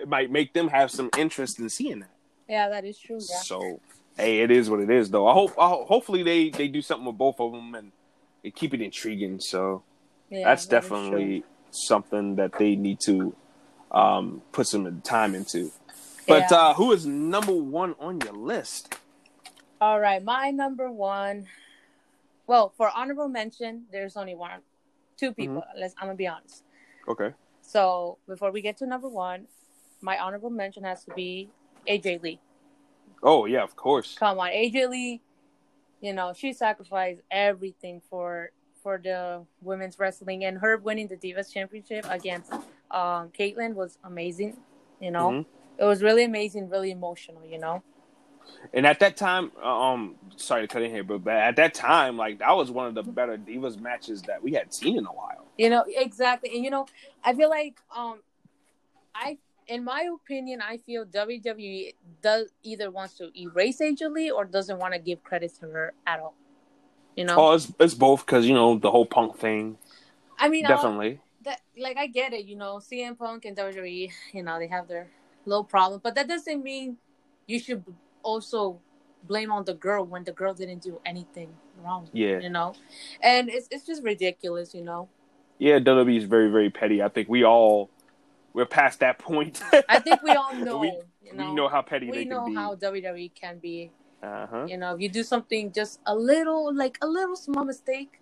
it might make them have some interest in seeing that. Yeah, that is true. Yeah. So, hey, it is what it is, though. I hope, I hope hopefully they, they do something with both of them and, and keep it intriguing. So, yeah, that's that definitely something that they need to um, put some time into. But yeah. uh, who is number one on your list? All right, my number one. Well, for honorable mention, there's only one, two people. Mm-hmm. Let's, I'm gonna be honest. Okay. So before we get to number one, my honorable mention has to be A J Lee. Oh, yeah, of course. Come on, A J Lee, you know, she sacrificed everything for for the women's wrestling, and her winning the Divas Championship against um, Caitlyn was amazing, you know. Mm-hmm. It was really amazing, really emotional, you know. And at that time, um, sorry to cut in here, but at that time, like, that was one of the better Divas matches that we had seen in a while. You know, exactly. And, you know, I feel like um, I in my opinion, I feel W W E does either wants to erase A J Lee or doesn't want to give credit to her at all. You know? Oh, it's, it's both because, you know, the whole Punk thing. I mean, definitely. that, like, I get it, you know, C M Punk and W W E, you know, they have their little problem, but that doesn't mean you should also blame on the girl when the girl didn't do anything wrong. Yeah, you know, and it's it's just ridiculous, you know. Yeah, W W E is very, very petty. I think we all we're past that point. I think we all know. We, you know, we know how petty they can be. We know how W W E can be. Uh-huh. You know, if you do something just a little, like a little small mistake,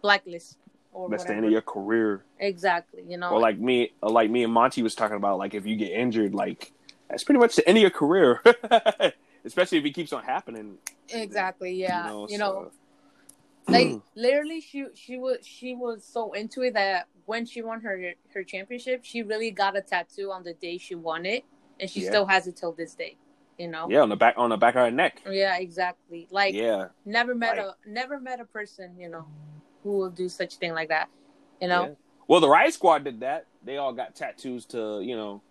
blacklist. Or that's whatever. The end of your career. Exactly, you know. Or like me, or like me and Monty was talking about, like if you get injured, like that's pretty much the end of your career. Especially if it keeps on happening. Exactly, yeah. You know, you so. know like literally, she she was she was so into it that when she won her her championship, she really got a tattoo on the day she won it, and she yeah. still has it till this day. You know. Yeah, on the back on the back of her neck. Yeah, exactly. Like yeah. never met like, a never met a person, you know, who will do such a thing like that, you know? Yeah. Well, the Riot Squad did that. They all got tattoos to, you know,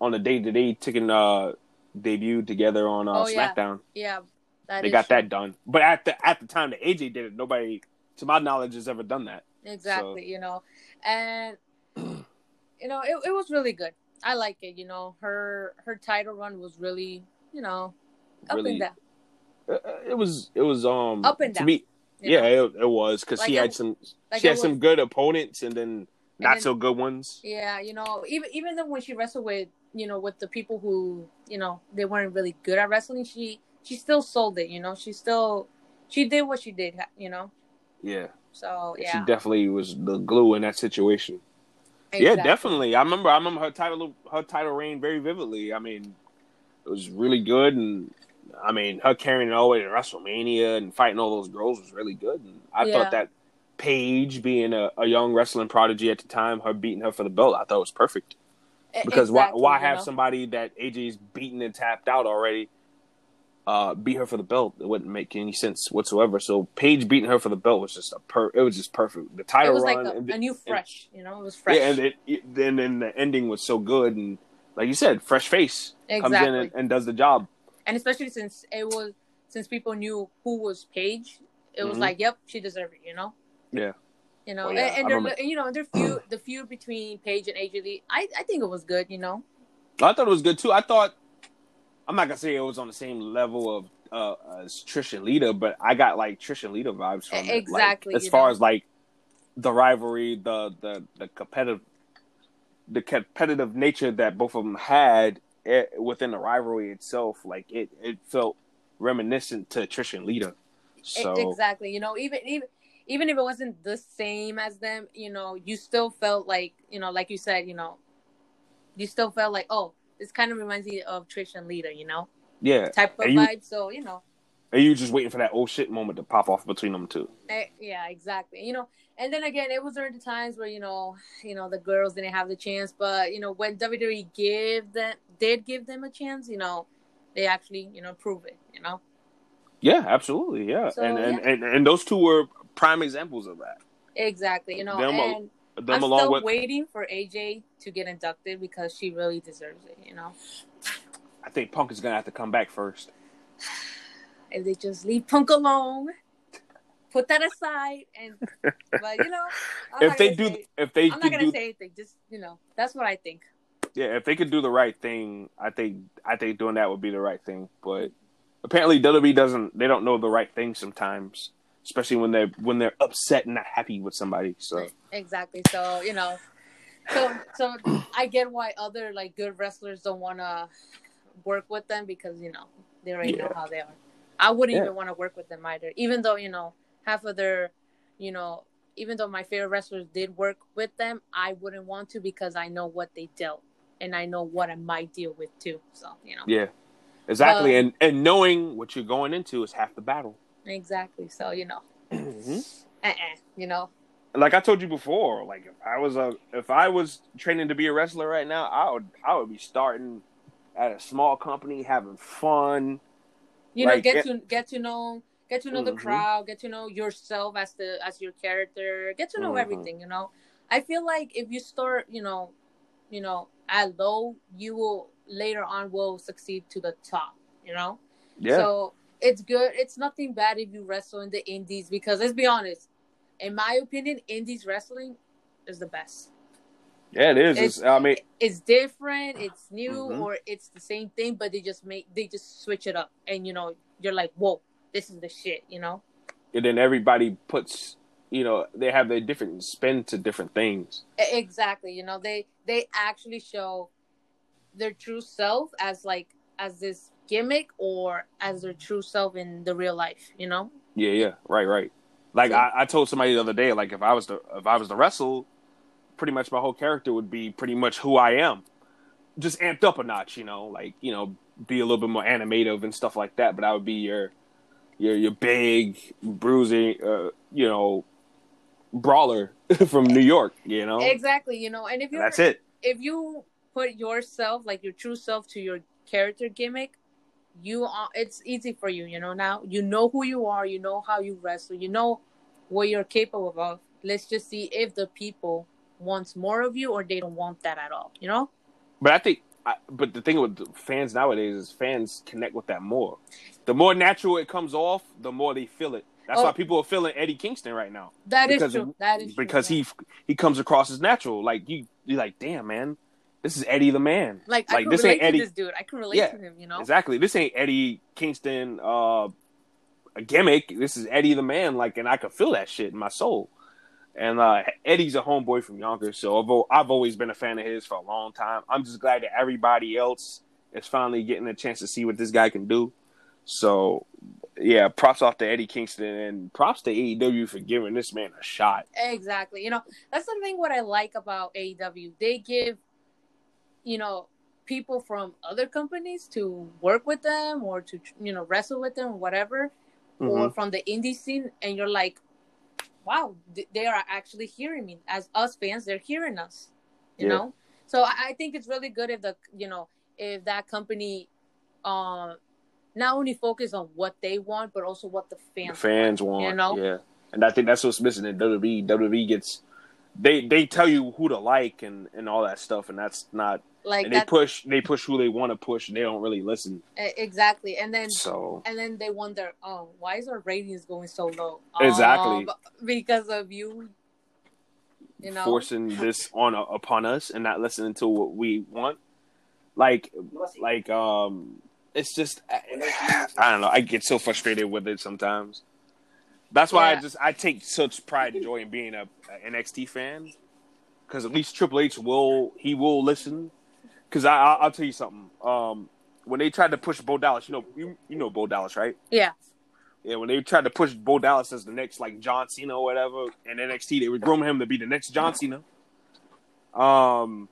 on the day that they took an uh, debut together on uh, oh, SmackDown. Yeah, yeah they got true. that done. But at the at the time that A J did it, nobody, to my knowledge, has ever done that. Exactly, so. You know. And, you know, it, it was really good. I like it, you know. Her her title run was really, you know, up really, and down. Uh, it was, it was, um... Up and down. To me, You yeah, it, it was because like she had some like she had was, some good opponents and then not and then, so good ones. Yeah, you know, even even though when she wrestled with you know with the people who you know they weren't really good at wrestling, she she still sold it. You know, she still she did what she did. You know. Yeah. So yeah, she definitely was the glue in that situation. Exactly. Yeah, definitely. I remember I remember her title her title reign very vividly. I mean, it was really good and. I mean, her carrying it all the way to WrestleMania and fighting all those girls was really good. And I yeah. thought that Paige, being a, a young wrestling prodigy at the time, her beating her for the belt, I thought was perfect. Because exactly, why why have know? somebody that A J's beaten and tapped out already uh, beat her for the belt? It wouldn't make any sense whatsoever. So Paige beating her for the belt was just a per. It was just perfect. The title run, it was run, like a, and the, a new fresh. And, you know, it was fresh. Yeah, and it, then then the ending was so good. And like you said, fresh face exactly. comes in and, and does the job. And especially since it was since people knew who was Paige, it was mm-hmm. like, yep, she deserved it, you know. Yeah. You know, well, yeah, and, and, and you know, their feud, the feud between Paige and A J Lee, I, I think it was good, you know. I thought it was good too. I thought I'm not gonna say it was on the same level of uh, as Trish and Lita, but I got like Trish and Lita vibes from it. Exactly. Like, as far know? as like the rivalry, the the the competitive the competitive nature that both of them had. It, within the rivalry itself, like it, it felt reminiscent to Trish and Lita. So exactly, you know, even even even if it wasn't the same as them, you know, you still felt like, you know, like you said, you know, you still felt like, oh, this kind of reminds me of Trish and Lita, you know, yeah, type of you, vibe. So you know, and you just waiting for that oh shit moment to pop off between them two. It, yeah, exactly. You know, and then again, it was during the times where you know, you know, the girls didn't have the chance, but you know, when W W E gave them. did give them a chance, you know, they actually, you know, prove it, you know? Yeah, absolutely, yeah. So, and, and, yeah. and and those two were prime examples of that. Exactly, you know, them and a, them I'm along still with... waiting for A J to get inducted because she really deserves it, you know? I think Punk is going to have to come back first. If they just leave Punk alone, put that aside, and, but, you know, I'm if they do, say, if they I'm not going to do... say anything, just, you know, that's what I think. Yeah, if they could do the right thing, I think I think doing that would be the right thing. But apparently W W E doesn't they don't know the right thing sometimes, especially when they're when they're upset and not happy with somebody. So exactly. So, you know, so so I get why other like good wrestlers don't wanna work with them because, you know, they already yeah. know how they are. I wouldn't yeah. even want to work with them either. Even though, you know, half of their you know, even though my favorite wrestlers did work with them, I wouldn't want to because I know what they dealt. And I know what I might deal with too. So, you know. Yeah, exactly. Um, and and knowing what you're going into is half the battle. Exactly. So, you know. Mm-hmm. Uh-uh. You know. Like I told you before, like if I was a if I was training to be a wrestler right now, I would I would be starting at a small company, having fun. You like, know, get it, to get to know get to know mm-hmm. the crowd, get to know yourself as the as your character, get to know mm-hmm. everything. You know, I feel like if you start, you know, you know. at low, you will later on will succeed to the top, you know? Yeah. So it's good. It's nothing bad if you wrestle in the indies because let's be honest, in my opinion, indies wrestling is the best. Yeah, it is. It's, it's, I mean, it's different. It's new, mm-hmm. or it's the same thing, but they just make they just switch it up, and you know, you're like, whoa, this is the shit, you know. And then everybody puts, you know, they have their different spin to different things. Exactly, you know, they they actually show their true self as like as this gimmick or as their true self in the real life, you know. Yeah, yeah, right, right. Like I, I told somebody the other day, like if I was to if I was to wrestle, pretty much my whole character would be pretty much who I am, just amped up a notch, you know, like, you know, be a little bit more animative and stuff like that. But I would be your your your big bruising, uh, you know, brawler from New York, you know. Exactly, you know, and if you that's it. If you put yourself, like your true self, to your character gimmick, you are, it's easy for you, you know. Now you know who you are, you know how you wrestle, you know what you're capable of. Let's just see if the people wants more of you or they don't want that at all, you know. But I think, I, but the thing with fans nowadays is fans connect with that more. The more natural it comes off, the more they feel it. That's oh. why people are feeling Eddie Kingston right now. That is true. That is because true, he man. he comes across as natural. Like you, you're like, damn man, this is Eddie the man. Like, like I can this relate ain't Eddie. To this dude. I can relate yeah, to him, you know? Exactly. This ain't Eddie Kingston uh, a gimmick. This is Eddie the man. Like, and I can feel that shit in my soul. And uh, Eddie's a homeboy from Yonkers, so although I've always been a fan of his for a long time, I'm just glad that everybody else is finally getting a chance to see what this guy can do. So, yeah, props off to Eddie Kingston and props to A E W for giving this man a shot. Exactly. You know, that's the thing what I like about A E W. They give, you know, people from other companies to work with them or to, you know, wrestle with them or whatever, mm-hmm. or from the indie scene, and you're like, wow, they are actually hearing me. As us fans, they're hearing us, you yeah. know? So I think it's really good if the, you know, if that company uh, not only focus on what they want, but also what the fans, the fans want, want, you know? Yeah. And I think that's what's missing in W W E. W W E gets, they, they tell you who to like and, and all that stuff. And that's not, like and they push, they push who they want to push and they don't really listen. Exactly. And then, so, and then they wonder, oh, why is our ratings going so low? Exactly. Um, because of you, you know, forcing this on upon us and not listening to what we want. Like, like, um, it's just, I, I don't know. I get so frustrated with it sometimes. That's why yeah. I just, I take such pride and joy in being a, a N X T fan. Cause at least Triple H will, he will listen. Because I, I, I'll tell you something. Um, when they tried to push Bo Dallas, you know, you, you know Bo Dallas, right? Yeah. Yeah, when they tried to push Bo Dallas as the next, like, John Cena or whatever, in N X T, they were grooming him to be the next John Cena. Um,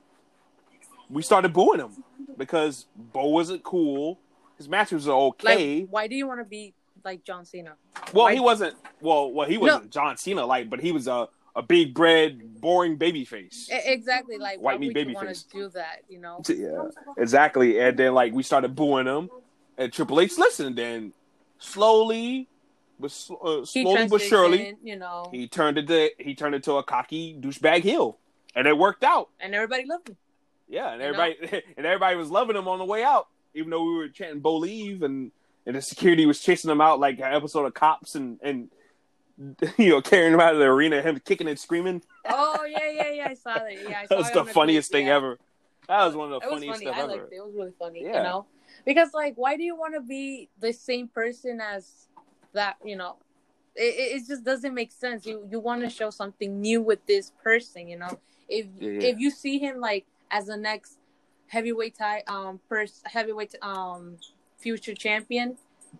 we started booing him because Bo wasn't cool. His matches are okay. Like, why do you want to be like John Cena? Well, why? he wasn't. Well, well, he wasn't no. John Cena like, but he was a. A big bread, boring baby face. Exactly, like white meat baby face. Do that, you know? Yeah, exactly. And then like we started booing him, and Triple H listened. Then slowly, but uh, slowly but surely, you know, he turned into he turned into a cocky douchebag heel, and it worked out. And everybody loved him. Yeah, and everybody you know? and everybody was loving him on the way out, even though we were chanting "Bo leave" and and the security was chasing him out like an episode of Cops and and. You know, carrying him out of the arena, him kicking and screaming. Oh yeah, yeah, yeah! I saw that. Yeah, I saw that was the funniest thing yeah. ever. That was one of the it funniest funny. stuff I ever. Liked it. It was really funny, yeah. you know, because like, why do you want to be the same person as that? You know, it it just doesn't make sense. You you want to show something new with this person, you know. If yeah, yeah. if you see him like as the next heavyweight tie, um, first heavyweight um future champion,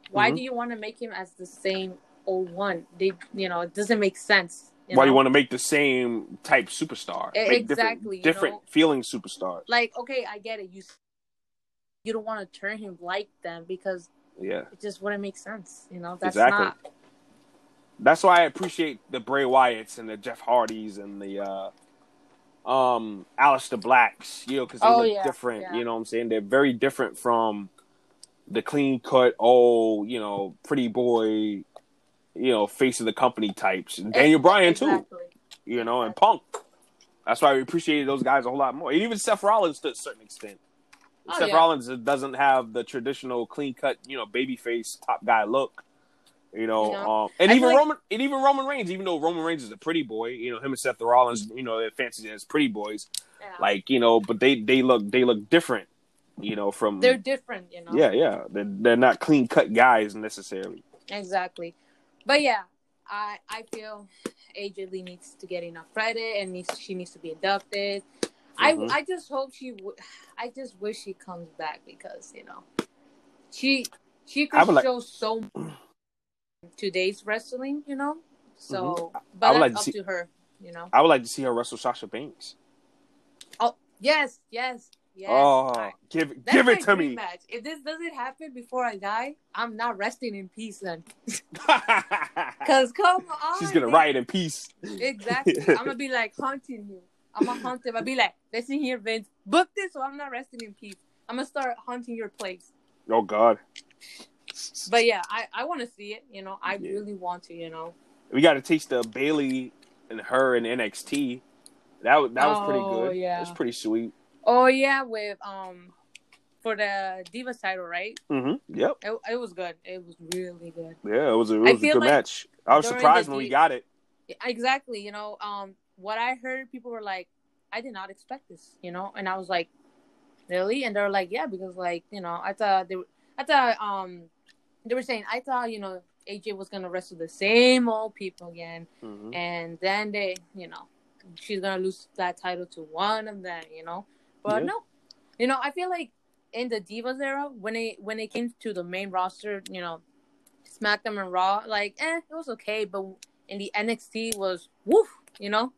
why mm-hmm. do you want to make him as the same? Or one, they, you know, it doesn't make sense. You Why know? You want to make the same type superstar? It, make exactly, different, different you know? Feeling superstar. Like, okay, I get it. You, you don't want to turn him like them because yeah, it just wouldn't make sense. You know, that's exactly. not. That's why I appreciate the Bray Wyatts and the Jeff Hardys and the uh, um, Aleister Blacks. You know, because they oh, look yeah, different. Yeah. You know what I'm saying? They're very different from the clean cut, old, you know, pretty boy. You know, face of the company types. And Daniel Bryan, exactly. too. You know, and Punk. That's why we appreciated those guys a whole lot more. And even Seth Rollins to a certain extent. Oh, Seth yeah. Rollins doesn't have the traditional clean-cut, you know, babyface top guy look. You know, you know? Um, and I even like... Roman, and even Roman Reigns, even though Roman Reigns is a pretty boy, you know, him and Seth Rollins, you know, they're fancy as pretty boys, yeah. like you know, but they, they look they look different, you know, from they're different, you know, yeah, yeah, they're, they're not clean cut guys necessarily. Exactly, but yeah, I I feel A J Lee needs to get enough credit and needs she needs to be inducted. Mm-hmm. I I just hope she w- I just wish she comes back because you know she she could show like... so much. Today's wrestling, you know, so mm-hmm. but that's like up to, see, to her, you know. I would like to see her wrestle Sasha Banks. Oh yes, yes, yes! Oh, right. give that's give it to me. Match. If this doesn't happen before I die, I'm not resting in peace, then. Because come on, she's gonna man. riot in peace. Exactly, I'm gonna be like haunting him. I'm gonna haunt him. I'll be like, listen here, Vince, book this, or I'm not resting in peace. I'm gonna start haunting your place. Oh God. But yeah, I, I want to see it. You know, I yeah. really want to. You know, we got a taste of Bayley and her in N X T. That that was oh, pretty good. Yeah, it was pretty sweet. Oh yeah, with um for the Divas title, right? Mm-hmm. Yep. It, it was good. It was really good. Yeah, it was. It was I a good like match. I was surprised when D- we got it. Exactly. You know, um, what I heard, people were like, I did not expect this. You know, and I was like, really? And they were like, yeah, because like you know, I thought they, were, I thought um. They were saying, I thought, you know, A J was going to wrestle the same old people again. Mm-hmm. And then they, you know, she's going to lose that title to one of them, you know. But yeah. no. You know, I feel like in the Divas era, when it, when it came to the main roster, you know, SmackDown and Raw, like, eh, it was okay. But in the N X T was, woof, you know.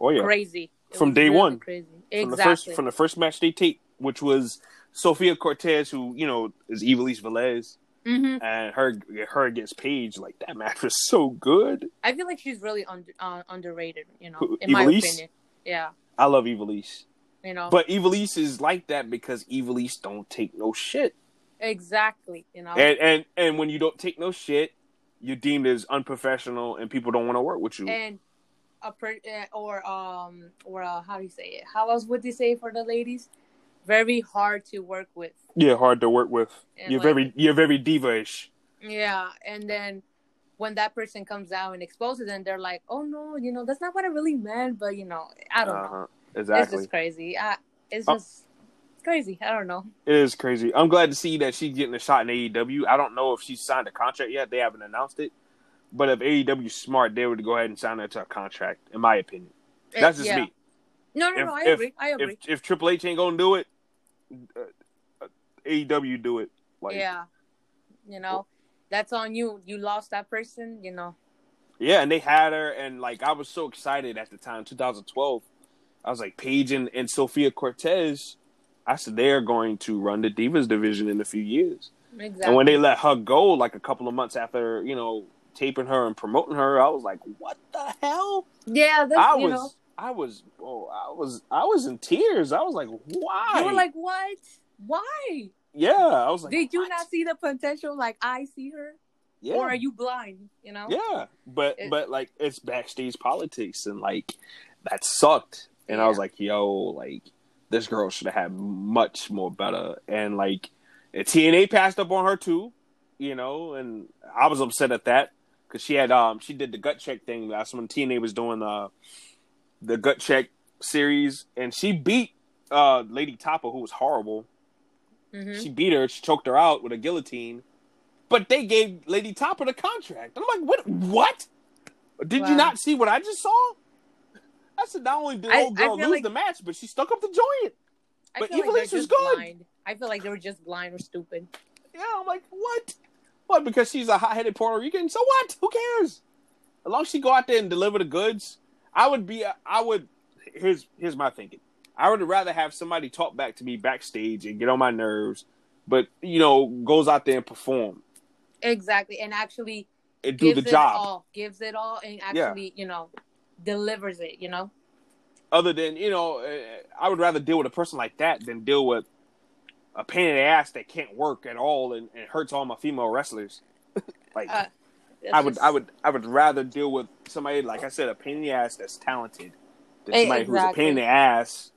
Oh, yeah. Crazy. It from day really one. Crazy. Exactly. From the, first, from the first match they taped, which was Sofia Cortez, who, you know, is Ivelisse Velez. Mm-hmm. And her her against Paige, like that match was so good. I feel like she's really under, uh, underrated, you know, in Ivelisse? my opinion. Yeah, I love Ivelisse. You know, but Ivelisse is like that because Ivelisse don't take no shit. Exactly, you know. And and, and when you don't take no shit, you're deemed as unprofessional, and people don't want to work with you. And a per- or um or uh, how do you say it? How else would they say for the ladies? Very hard to work with. Yeah, hard to work with. And you're like, very, you're very diva-ish. Yeah, and then when that person comes out and exposes them, they're like, "Oh no, you know, that's not what I really meant." But you know, I don't uh-huh. know. Exactly. It's just crazy. I, it's um, just crazy. I don't know. It is crazy. I'm glad to see that she's getting a shot in A E W. I don't know if she's signed a contract yet. They haven't announced it. But if A E W's smart, they would go ahead and sign her to a contract. In my opinion, that's just yeah. me. No, no, if, no. I agree. If, I agree. If, if Triple H ain't gonna do it. Uh, A E W do it like yeah you know that's on you you lost that person you know yeah and they had her and like I was so excited at the time twenty twelve I was like Paige and, and Sofia Cortez I said they're going to run the Divas division in a few years exactly. And when they let her go like a couple of months after you know taping her and promoting her I was like what the hell yeah that's, I was you know. I was, oh, I was, I was in tears. I was like, "Why?" You were like, "What? Why?" Yeah, I was like, "Did you what? not see the potential? Like I see her, yeah. Or are you blind?" You know? Yeah, but it, but like it's backstage politics, and like that sucked. And yeah. I was like, "Yo, like this girl should have had much more better." And like T N A passed up on her too, you know. And I was upset at that because she had um she did the gut check thing. That's when T N A was doing uh. the gut check series, and she beat uh, Lady Toppa, who was horrible. Mm-hmm. She beat her. She choked her out with a guillotine. But they gave Lady Toppa the contract. I'm like, what? What? Did wow. you not see what I just saw? I said, not only did the old girl lose like, the match, but she stuck up the joint. I but Ivelisse like was good. Blind. I feel like they were just blind or stupid. Yeah, I'm like, what? What? Because she's a hot-headed Puerto Rican? So what? Who cares? As long as she go out there and deliver the goods... I would be, I would, here's here's my thinking. I would rather have somebody talk back to me backstage and get on my nerves, but, you know, goes out there and perform. Exactly. And actually and do the job. It all, gives it all and actually, yeah. you know, delivers it, you know? Other than, you know, I would rather deal with a person like that than deal with a pain in the ass that can't work at all and, and hurts all my female wrestlers. like... Uh. I would, I would, I would rather deal with somebody like I said, a pain in the ass that's talented, than somebody exactly. who's a pain in the ass,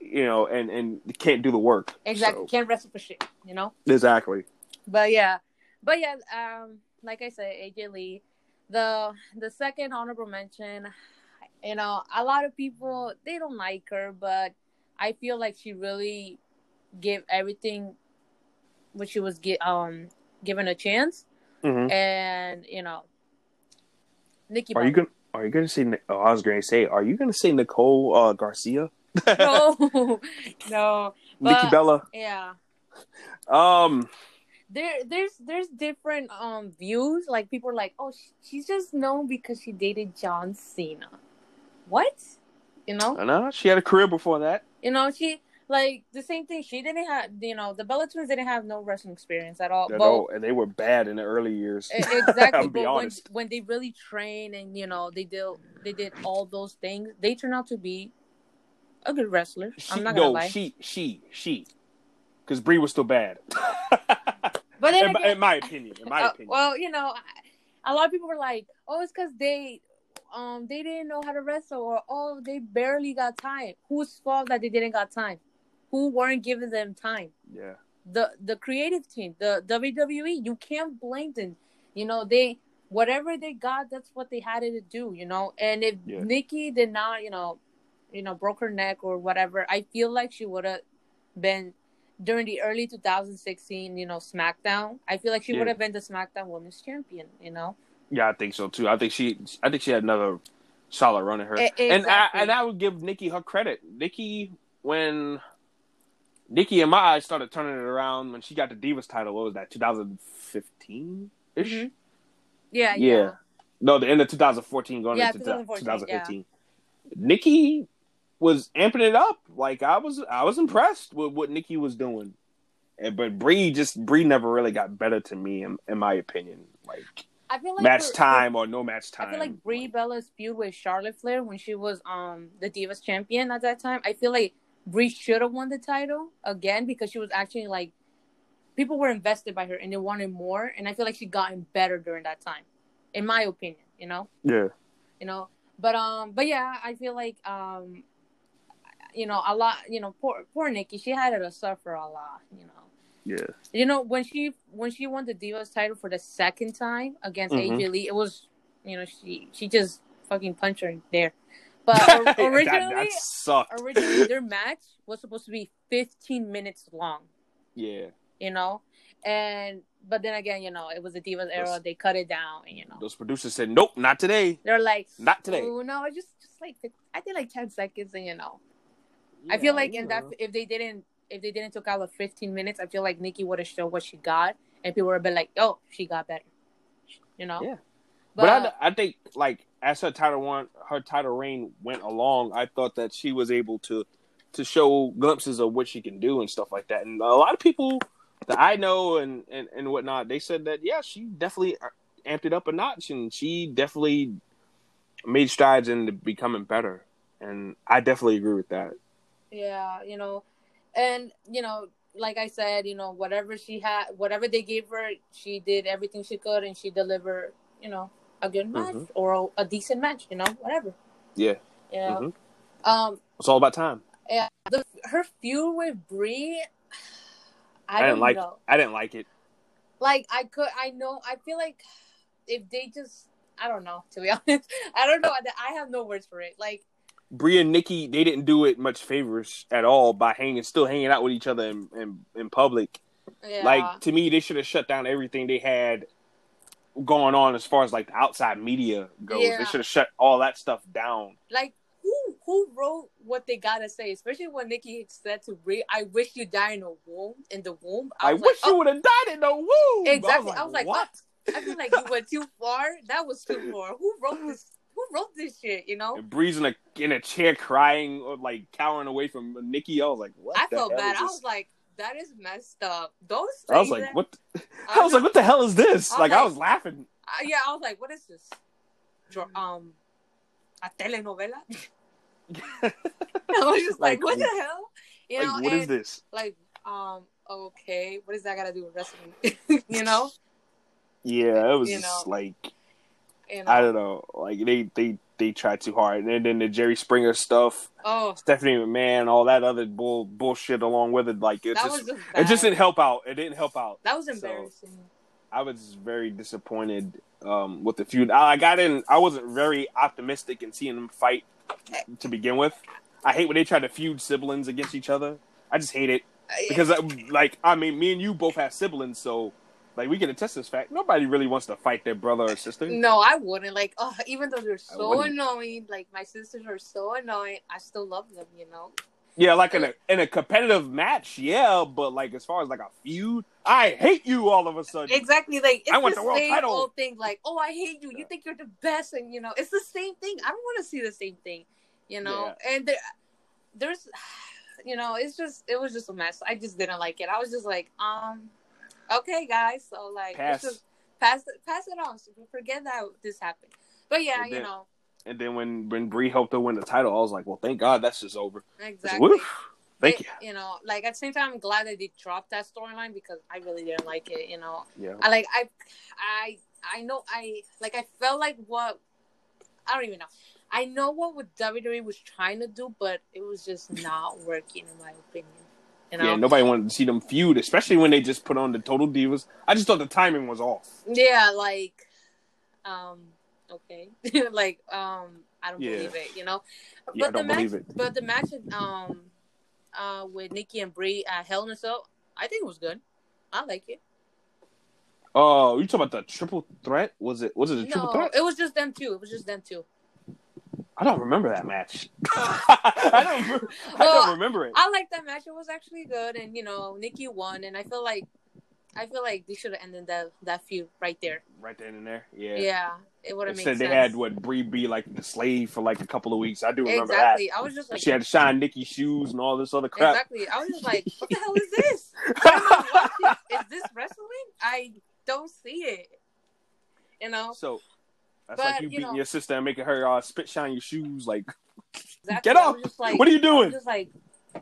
you know, and, and can't do the work. Exactly, so. Can't wrestle for shit, you know. Exactly. But yeah, but yeah, um, like I said, A J Lee. The the second honorable mention, you know, a lot of people, they don't like her, but I feel like she really gave everything when she was get, um given a chance. Mm-hmm. And, you know, Nikki Bella. Are you gonna, are you gonna say, oh, I was gonna say, are you gonna say Nicole uh, Garcia? No, no. But, Nikki Bella. Yeah. Um. There, there's, there's different um views. Like people are like, oh, she, she's just known because she dated John Cena. What? You know? No, she had a career before that. You know, she like the same thing. She didn't have, you know, the Bella Twins didn't have no wrestling experience at all. But, no, and they were bad in the early years. Exactly. But when, when they really trained and you know they did they did all those things, they turned out to be a good wrestler. She, I'm not gonna no, lie. She, she, she, because Brie was still bad. But in, again, in my opinion, in my uh, opinion. Well, you know, a lot of people were like, "Oh, it's because they, um, they didn't know how to wrestle, or oh, they barely got time." Whose fault that they didn't got time? Who weren't giving them time? Yeah. The the creative team, the W W E, you can't blame them. You know, they whatever they got, that's what they had to do. You know, and if yeah. Nikki did not, you know, you know, broke her neck or whatever, I feel like she would have been. During the early two thousand sixteen, you know, SmackDown, I feel like she yeah. would have been the SmackDown Women's Champion, you know? Yeah, I think so, too. I think she I think she had another solid run in her. Exactly. And, I, and I would give Nikki her credit. Nikki, when... Nikki, in my eyes, started turning it around when she got the Divas title. What was that, twenty fifteen-ish? Mm-hmm. Yeah, yeah, yeah. No, the end of two thousand fourteen going yeah, into twenty fifteen. Yeah. Nikki... was amping it up. Like I was, I was impressed with what Nikki was doing, and, but Bree just Bree never really got better to me, in, in my opinion. Like, I feel like match time or no match time. I feel like Bree like, Bella's feud with Charlotte Flair when she was um the Divas champion at that time. I feel like Bree should have won the title again because she was actually like people were invested by her and they wanted more, and I feel like she gotten better during that time, in my opinion. You know. Yeah. You know, but um, but yeah, I feel like um. You know, a lot, you know, poor poor Nikki, she had to suffer a lot, you know. Yeah. You know, when she when she won the Divas title for the second time against mm-hmm. A J Lee, it was, you know, she she just fucking punched her there. But originally, that, that sucked. Originally their match was supposed to be fifteen minutes long. Yeah. You know? And, but then again, you know, it was the Divas era. Those, they cut it down, and, you know. Those producers said, nope, not today. They're like, not today. Oh, no, I just, just like, I did like ten seconds and, you know. Yeah, I feel like in that if they didn't if they didn't took out the fifteen minutes, I feel like Nikki would have shown what she got, and people would have been like, "Oh, she got better," you know. Yeah, but, but I, I think like as her title one, her title reign went along, I thought that she was able to to show glimpses of what she can do and stuff like that. And a lot of people that I know and and, and whatnot, they said that yeah, she definitely amped it up a notch, and she definitely made strides into becoming better. And I definitely agree with that. Yeah, you know, and, you know, like I said, you know, whatever she had, whatever they gave her, she did everything she could and she delivered, you know, a good match mm-hmm. or a, a decent match, you know, whatever. Yeah. Yeah. Mm-hmm. Um, it's all about time. Yeah. The, her feud with Bree, I, I don't didn't like know. I didn't like it. Like, I could, I know, I feel like if they just, I don't know, to be honest, I don't know. I have no words for it. Like, Bree and Nikki, they didn't do it much favors at all by hanging, still hanging out with each other in, in, in public. Yeah. Like, to me, they should have shut down everything they had going on as far as, like, the outside media goes. Yeah. They should have shut all that stuff down. Like, who who wrote what they gotta say? Especially when Nikki said to Bree, I wish you died in the womb. In the womb. I, I wish like, you oh. would have died in the womb! Exactly. I was like, I was like what? Oh. I feel like you went too far. That was too far. Who wrote this? Who wrote this shit, you know? And Bree's in a, in a chair crying, or like cowering away from Nikki. I was like, what I the felt hell bad. Is I was like, that is messed up. Those things. I was like, that... what? The... I, I was know. like, what the hell is this? I like, like, I was laughing. Uh, yeah, I was like, what is this? Um, a telenovela? I was just like, like what the hell? You know, like, what and, is this? Like, um, okay, what does that got to do with wrestling? You know? Yeah, it was you just know? like... You know? I don't know. Like they, they, they try too hard, and then the Jerry Springer stuff, oh. Stephanie McMahon, all that other bull bullshit along with it. Like it that just, just it just didn't help out. It didn't help out. That was embarrassing. So, I was very disappointed um, with the feud. I, like, I didn't. I wasn't very optimistic in seeing them fight to begin with. I hate when they try to feud siblings against each other. I just hate it because, like, I mean, me and you both have siblings, so like we can attest to this fact. Nobody really wants to fight their brother or sister. No, I wouldn't. Like, oh, even though they're so annoying, like my sisters are so annoying, I still love them. You know. Yeah, like in a in a competitive match, yeah, but like as far as like a feud, I hate you all of a sudden. Exactly, like it's I want the, the world same title. Old thing. Like, oh, I hate you. You think you're the best, and you know it's the same thing. I don't want to see the same thing, you know. Yeah. And there, there's, you know, it's just it was just a mess. I just didn't like it. I was just like, um, okay, guys, so like pass, just pass, pass it on. So forget that this happened. But yeah, you know. And then when, when Brie helped her win the title, I was like, well, thank God that's just over. Exactly. Like, thank it, you. You know, like at the same time, I'm glad that they dropped that storyline because I really didn't like it, you know. Yeah. I like, I, I, I know, I, like, I felt like what, I don't even know. I know what W W E was trying to do, but it was just not working in my opinion. You know? Yeah, nobody wanted to see them feud, especially when they just put on the Total Divas. I just thought the timing was off. Yeah, like, um... Okay, like um, I don't yeah. believe it, you know. But yeah, I don't the match, it. but the match um, uh, with Nikki and Brie at Hell in a Cell, I think it was good. I like it. Oh, you talking about the triple threat? Was it? Was it a triple no, threat? It was just them two. It was just them two. I don't remember that match. I don't. Remember, well, I don't remember it. I like that match. It was actually good, and you know, Nikki won, and I feel like. I feel like they should have ended that, that feud right there. Right then and there? Yeah. Yeah. It would have made sense. They had, what, Brie be like the slave for like a couple of weeks. I do remember exactly. that. Exactly. I was just like... She had to shine Nikki's shoes and all this other crap. Exactly. I was just like, what the hell is this? Is this wrestling? I don't see it. You know? So, that's but, like you, you beating know, your sister and making her uh, spit shine your shoes. Like, exactly. Get up! Like, what are you doing? I was just like,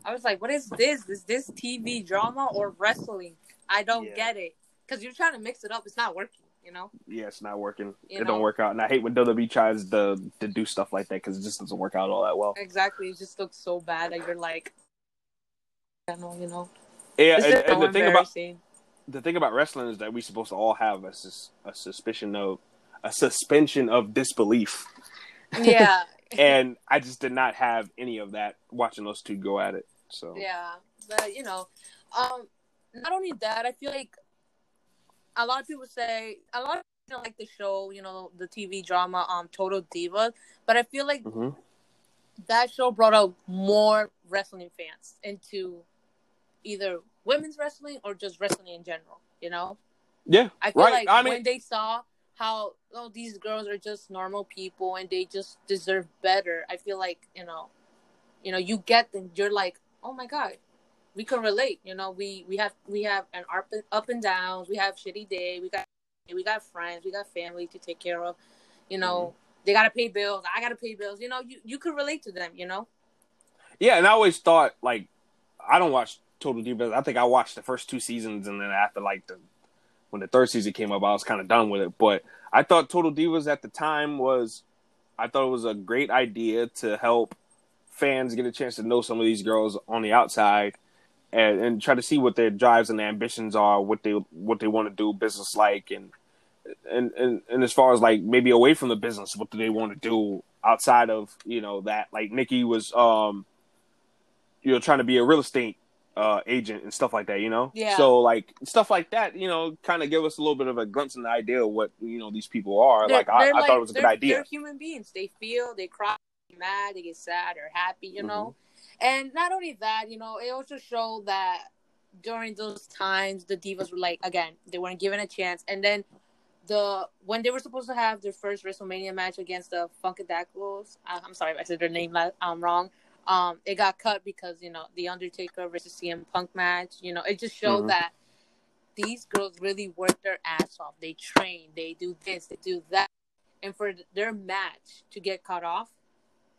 I was like, what is this? Is this T V drama or wrestling? I don't yeah. get it. Because you're trying to mix it up. It's not working, you know? Yeah, it's not working. You it know? Don't work out. And I hate when W W E tries to, to do stuff like that because it just doesn't work out all that well. Exactly. It just looks so bad that you're like, I don't know, you know? Yeah, and, so and the, thing about, the thing about wrestling is that we're supposed to all have a, sus, a suspicion of a suspension of disbelief. Yeah. And I just did not have any of that watching those two go at it. So yeah, but, you know... um. Not only that, I feel like a lot of people say, a lot of people like the show, you know, the T V drama, um, Total Divas, but I feel like mm-hmm. that show brought out more wrestling fans into either women's wrestling or just wrestling in general, you know? Yeah, I feel right. like I mean... when they saw how, oh, these girls are just normal people and they just deserve better, I feel like, you know, you know, you get them, you're like, oh my God. We can relate, you know. We we have we have an up and downs. We have shitty day. We got we got friends. We got family to take care of. You know, mm-hmm. they gotta pay bills. I gotta pay bills. You know, you you could relate to them. You know. Yeah, and I always thought like I don't watch Total Divas. I think I watched the first two seasons, and then after like the when the third season came up, I was kind of done with it. But I thought Total Divas at the time was I thought it was a great idea to help fans get a chance to know some of these girls on the outside. And, and try to see what their drives and their ambitions are, what they what they want to do business like, and, and and and as far as like maybe away from the business, what do they want to do outside of you know that? Like Nikki was, um, you know, trying to be a real estate uh, agent and stuff like that, you know. Yeah. So like stuff like that, you know, kind of give us a little bit of a glimpse and idea of what you know these people are. They're, like they're I, like, I thought it was a good idea. They're human beings. They feel, they cry, they get mad, they get sad or happy, you mm-hmm. know. And not only that, you know, it also showed that during those times, the divas were like, again, they weren't given a chance. And then the when they were supposed to have their first WrestleMania match against the Funkadactyls, I, I'm sorry if I said their name um, wrong, um, it got cut because, you know, The Undertaker versus C M Punk match, you know, it just showed mm-hmm. that these girls really work their ass off. They train, they do this, they do that. And for their match to get cut off,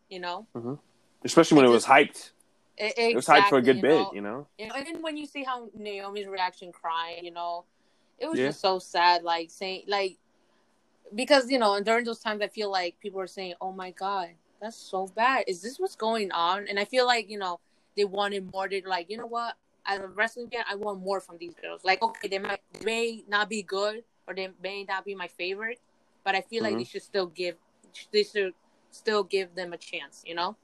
you know? Mm-hmm. Especially when it, it was just, hyped. It, it, it was exactly, hyped for a good you know, bit, you know? you know? And then when you see how Naomi's reaction crying, you know, it was yeah. just so sad, like, saying, like, because, you know, and during those times, I feel like people are saying, oh, my God, that's so bad. Is this what's going on? And I feel like, you know, they wanted more. They're like, you know what? As a wrestling fan, I want more from these girls. Like, okay, they, might, they may not be good, or they may not be my favorite, but I feel mm-hmm. like they should still give they should still give them a chance, you know?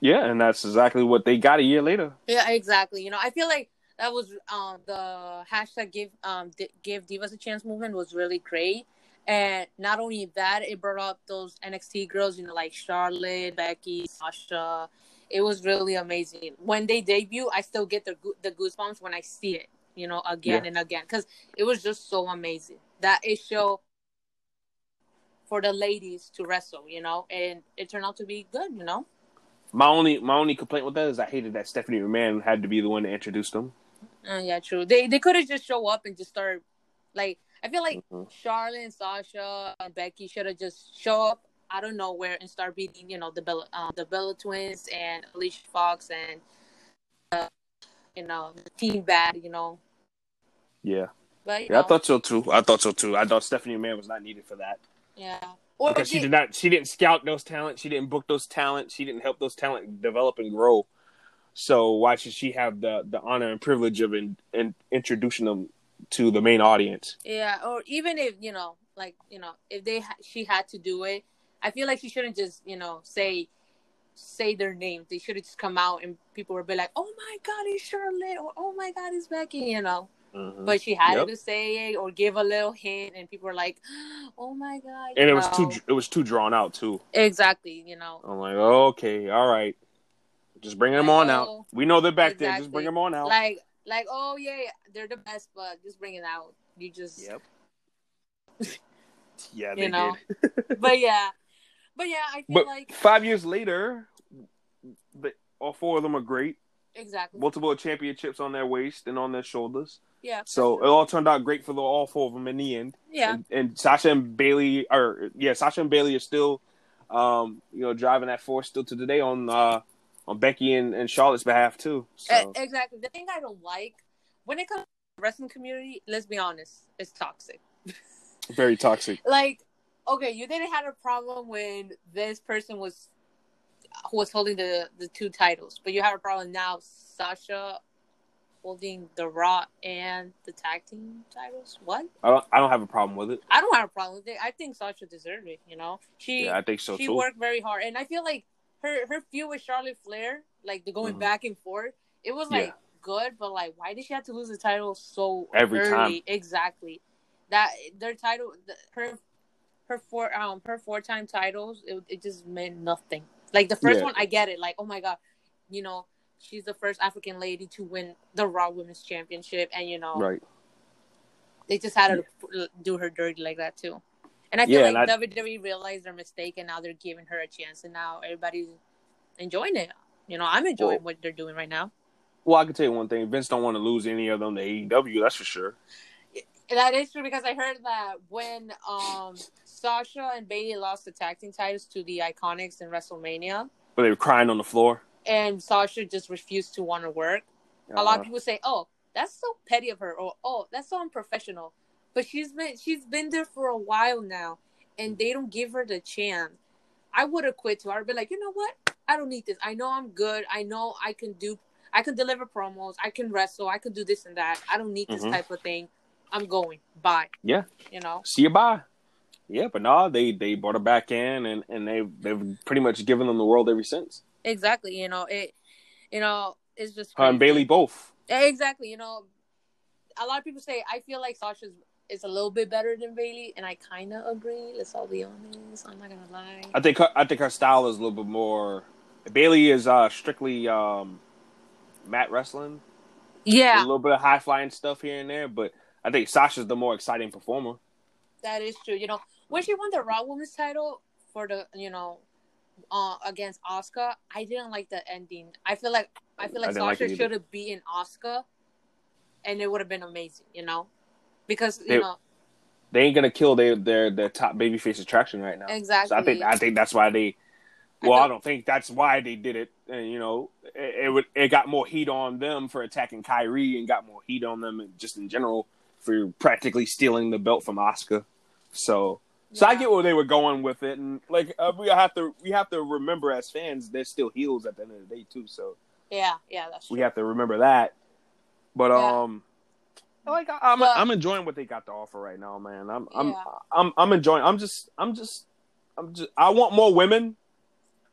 Yeah, and that's exactly what they got a year later. Yeah, exactly. You know, I feel like that was um, the hashtag give um D- give Divas a chance movement was really great. And not only that, it brought up those N X T girls, you know, like Charlotte, Becky, Sasha. It was really amazing. When they debut, I still get the go- the goosebumps when I see it, you know, again yeah. and again. Because it was just so amazing. That it showed for the ladies to wrestle, you know. And it turned out to be good, you know. My only my only complaint with that is I hated that Stephanie McMahon had to be the one to introduce them. Uh, yeah, true. They, they could have just show up and just start, like... I feel like mm-hmm. Charlotte and Sasha and Becky should have just show up out of nowhere and start beating, you know, the Bella, um, the Bella Twins and Alicia Fox and, uh, you know, the Team Bad, you know. Yeah. But, you yeah, know. I thought so too. I thought so too. I thought Stephanie McMahon was not needed for that. Yeah. Or because she did not. She didn't scout those talents. She didn't book those talents. She didn't help those talents develop and grow. So why should she have the, the honor and privilege of in, in introducing them to the main audience? Yeah, or even if, you know, like, you know, if they ha- she had to do it, I feel like she shouldn't just, you know, say say their names. They should have just come out and people would be like, oh my God, it's Charlotte, or oh my God, it's Becky, you know. Mm-hmm. But she had yep. to say it or give a little hint, and people were like, oh my God. And it know. was too it was too drawn out too. Exactly, you know. I'm like, okay, all right, just bring them I on know. out. We know they're back exactly. there. Just bring them on out. Like. Like, oh, yeah, yeah, they're the best, but just bring it out. You just... Yep. Yeah, they you know? did. But, yeah. But, yeah, I feel but like... Five years later, the, all four of them are great. Exactly. Multiple championships on their waist and on their shoulders. Yeah. So, sure. It all turned out great for the, all four of them in the end. Yeah. And, and Sasha and Bayley... Or, yeah, Sasha and Bayley are still, um, you know, driving that force still to today on... Uh, On Becky and, and Charlotte's behalf, too. So. Exactly. The thing I don't like, when it comes to the wrestling community, let's be honest, it's toxic. Very toxic. Like, okay, you didn't have a problem when this person was was holding the, the two titles, but you have a problem now, Sasha holding the Raw and the tag team titles? What? I don't, I don't have a problem with it. I don't have a problem with it. I think Sasha deserved it, you know? She, yeah, I think so, she too. She worked very hard, and I feel like Her her feud with Charlotte Flair, like the going mm-hmm. back and forth, it was like yeah. good, but like why did she have to lose the title so Every early? Time. Exactly, that their title, the, her her four um her four time titles, it it just meant nothing. Like the first yeah. one, I get it. Like, oh my God, you know, she's the first African lady to win the Raw Women's Championship, and you know, right? They just had yeah. to do her dirty like that too. And I feel yeah, like I... W W E realized their mistake, and now they're giving her a chance, and now everybody's enjoying it. You know, I'm enjoying well, what they're doing right now. Well, I can tell you one thing. Vince don't want to lose any of them to A E W, that's for sure. That is true, because I heard that when um, Sasha and Bayley lost the tag team titles to the Iconics in WrestleMania. But they were crying on the floor. And Sasha just refused to want to work. Uh-huh. A lot of people say, oh, that's so petty of her, or oh, that's so unprofessional. But she's been she's been there for a while now, and they don't give her the chance. I would have quit too. I would be like, you know what? I don't need this. I know I'm good. I know I can do. I can deliver promos. I can wrestle. I can do this and that. I don't need this mm-hmm. type of thing. I'm going. Bye. Yeah. You know. See you. Bye. Yeah, but no, they they brought her back in, and and they they've pretty much given them the world ever since. Exactly. You know it. You know it's just crazy. Her and Bayley both. Exactly. You know, a lot of people say I feel like Sasha's. It's a little bit better than Bayley, and I kind of agree. Let's all be honest. I'm not gonna lie. I think her, I think her style is a little bit more. Bayley is uh, strictly um, mat wrestling. Yeah, a little bit of high flying stuff here and there, but I think Sasha's the more exciting performer. That is true. You know, when she won the Raw Women's title for the you know uh, against Asuka, I didn't like the ending. I feel like I feel like I Sasha like should have beaten Asuka, and it would have been amazing. You know. Because you they, know they ain't gonna kill their their, their top babyface attraction right now. Exactly. So I think I think that's why they. Well, I, I don't think that's why they did it. And you know, it, it would it got more heat on them for attacking Kyrie, and got more heat on them just in general for practically stealing the belt from Asuka. So yeah. so I get where they were going with it, and like uh, we have to we have to remember as fans, they're still heels at the end of the day too. So yeah, yeah, that's true. We have to remember that. But yeah. um. like I'm but, I'm enjoying what they got to offer right now, man. I'm I'm, yeah. I'm I'm I'm enjoying. I'm just I'm just I'm just I want more women.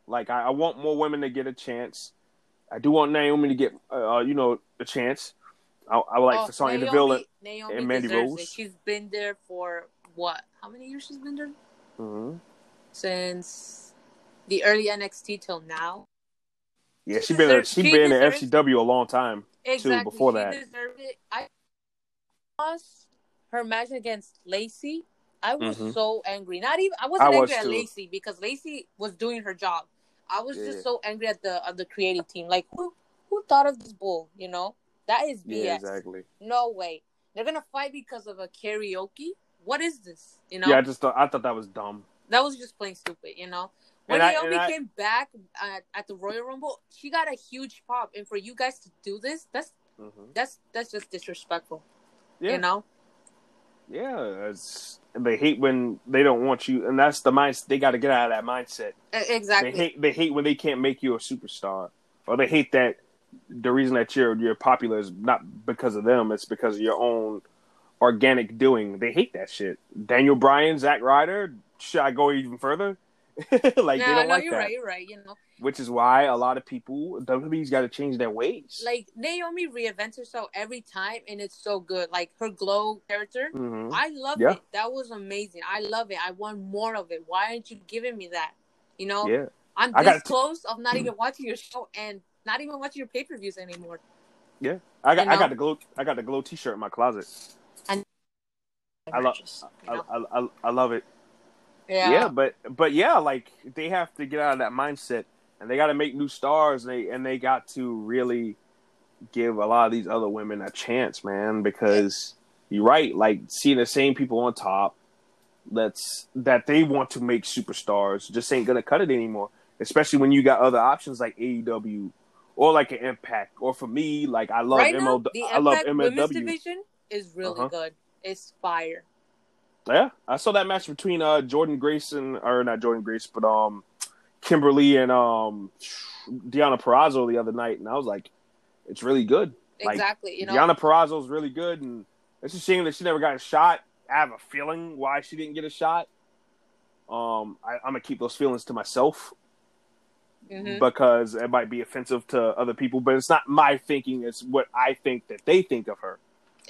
Like I, I want more women to get a chance. I do want Naomi to get uh, you know a chance. I, I would like oh, for Sonya DeVille and, Naomi and Mandy Rose. It. She's been there for what? How many years she's been there? Mm-hmm. Since the early N X T till now. Yeah, she, she been deserves, she, she been at F C W a long time exactly. too. Before she that, deserved it. I lost her match against Lacey. I was mm-hmm. so angry. Not even I wasn't I angry was at Lacey because Lacey was doing her job. I was yeah. just so angry at the at the creative team. Like who who thought of this bull? You know that is B S. Yeah, exactly. No way. They're gonna fight because of a karaoke. What is this? You know. Yeah, I just thought I thought that was dumb. That was just plain stupid. You know. When and Naomi I, came I, back at, at the Royal Rumble, she got a huge pop, and for you guys to do this, that's mm-hmm. that's that's just disrespectful. Yeah. You know. Yeah, it's, they hate when they don't want you, and that's the mindset. They got to get out of that mindset. Exactly. They hate. They hate when they can't make you a superstar, or they hate that the reason that you're you're popular is not because of them; it's because of your own organic doing. They hate that shit. Daniel Bryan, Zack Ryder. Should I go even further? like no, they don't no, like you're that. Right, you're right, you know. Which is why a lot of people W W E's got to change their ways. Like Naomi reinvents herself every time, and it's so good. Like her glow character, mm-hmm. I love yeah. it. That was amazing. I love it. I want more of it. Why aren't you giving me that? You know, yeah. I'm this gotta... close of not even watching your show and not even watching your pay per views anymore. Yeah, I got you I know? got the glow I got the glow t shirt in my closet. And I love I, I, I, I love it. Yeah. yeah, but but yeah, like they have to get out of that mindset, and they got to make new stars, and they and they got to really give a lot of these other women a chance, man. Because you're right, like seeing the same people on top, that's that they want to make superstars, just ain't gonna cut it anymore. Especially when you got other options like A E W or like an Impact, or for me, like I love right now, M L W. The I love M L W. Women's division is really uh-huh. good. It's fire. Yeah, I saw that match between uh, Jordan Grace and, or not Jordan Grace, but um, Kimberly and um, Deonna Purrazzo the other night, and I was like, it's really good. Exactly, like, you know, Deonna Purrazzo's really good, and it's a shame that she never got a shot. I have a feeling why she didn't get a shot. Um, I, I'm gonna keep those feelings to myself mm-hmm. because it might be offensive to other people, but it's not my thinking; it's what I think that they think of her.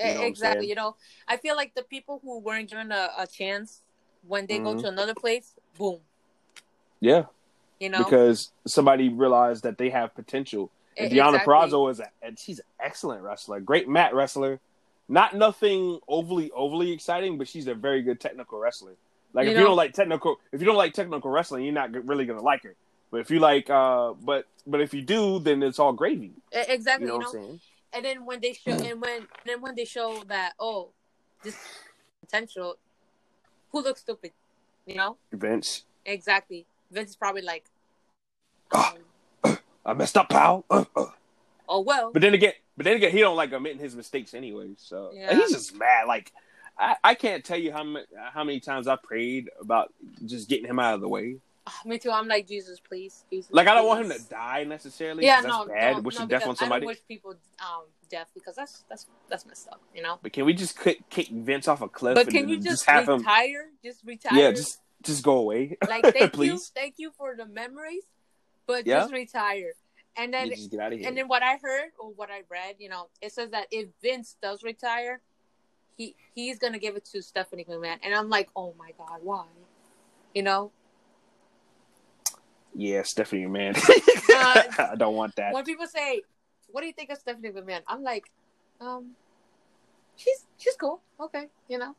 You know exactly. You know, I feel like the people who weren't given a, a chance when they mm-hmm. go to another place, boom. Yeah. You know, because somebody realized that they have potential. And it, Deonna exactly. Purrazzo is a, and she's an excellent wrestler, great mat wrestler. Not nothing overly overly exciting, but she's a very good technical wrestler. Like you if know? you don't like technical, if you don't like technical wrestling, you're not really gonna like her. But if you like, uh, but but if you do, then it's all gravy. Exactly. You know, you know? What I'm saying? And then when they show, and when and then when they show that, oh, this potential, who looks stupid, you know? Vince. Exactly. Vince is probably like, um, uh, I messed up, pal. Uh, uh. Oh well. But then again, but then again, he don't like admitting his mistakes anyway. So yeah. And he's just mad. Like I, I can't tell you how many how many times I prayed about just getting him out of the way. Me too. I'm like, Jesus, please, Jesus. Like, I don't please. want him to die necessarily. Yeah, that's no, bad. No, wishing no, death on somebody. I don't wish people um, death because that's that's that's messed up, you know. But can we just kick, kick Vince off a cliff? But can and you just, just have retire? Him... Just retire. Yeah, just just go away. Like, thank please. you, thank you for the memories, but yeah. just retire. And then, just get out of here. And then, what I heard or what I read, you know, it says that if Vince does retire, he he's gonna give it to Stephanie McMahon, and I'm like, oh my God, why? You know. Yeah, Stephanie McMahon. uh, I don't want that. When people say, "What do you think of Stephanie McMahon?" I'm like, um, she's she's cool. Okay, you know.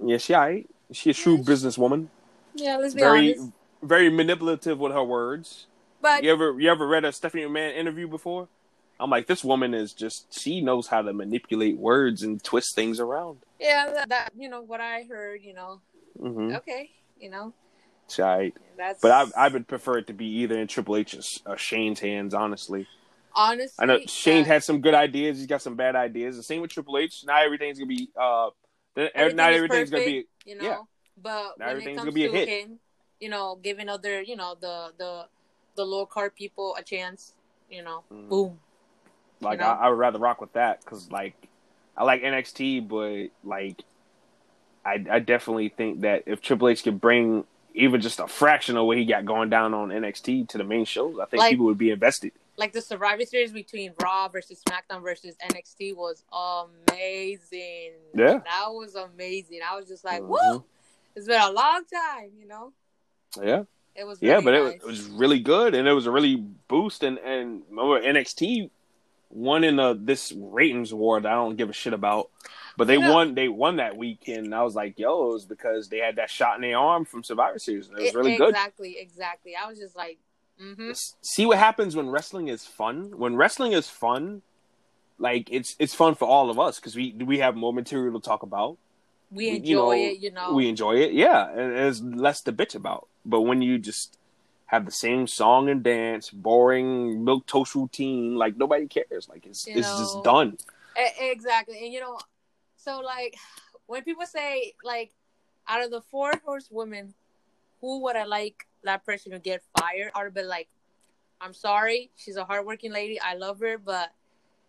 Yeah, she alright. She a true yeah, businesswoman. Yeah, let's be very, honest. Very manipulative with her words. But you ever you ever read a Stephanie McMahon interview before? I'm like, this woman is just she knows how to manipulate words and twist things around. Yeah, that, that you know what I heard. You know, mm-hmm. okay, you know. I, yeah, but I I would prefer it to be either in Triple H's or Shane's hands, honestly. Honestly, I know Shane yeah. had some good ideas. He's got some bad ideas. The same with Triple H. Not everything's gonna be uh, Everything not everything's perfect, gonna be you know. Yeah. But not when everything's it comes gonna be a to hit. Him, you know, giving other you know the the the low card people a chance, you know, mm. boom. Like you know? I, I would rather rock with that because like I like N X T, but like I, I definitely think that if Triple H could bring even just a fraction of what he got going down on N X T to the main shows, I think like, people would be invested. Like the Survivor Series between Raw versus SmackDown versus N X T was amazing. Yeah. That was amazing. I was just like, mm-hmm. woo! It's been a long time, you know? Yeah. It was really Yeah, but nice. it, was, it was really good, and it was a really boost, and, and remember N X T won in a, this ratings war that I don't give a shit about. But they won They won that weekend, and I was like, yo, it was because they had that shot in their arm from Survivor Series, and it was really it, exactly, good. Exactly, exactly. I was just like, mm-hmm. See what happens when wrestling is fun? When wrestling is fun, like, it's it's fun for all of us, because we, we have more material to talk about. We enjoy you know, it, you know. We enjoy it, yeah. And there's less to bitch about. But when you just have the same song and dance, boring milquetoast routine, like, nobody cares. Like, it's you it's know, just done. Exactly. And, you know, so, like, when people say, like, out of the four horsewomen, who would I like that person to get fired? I would have been like, I'm sorry. She's a hardworking lady. I love her. But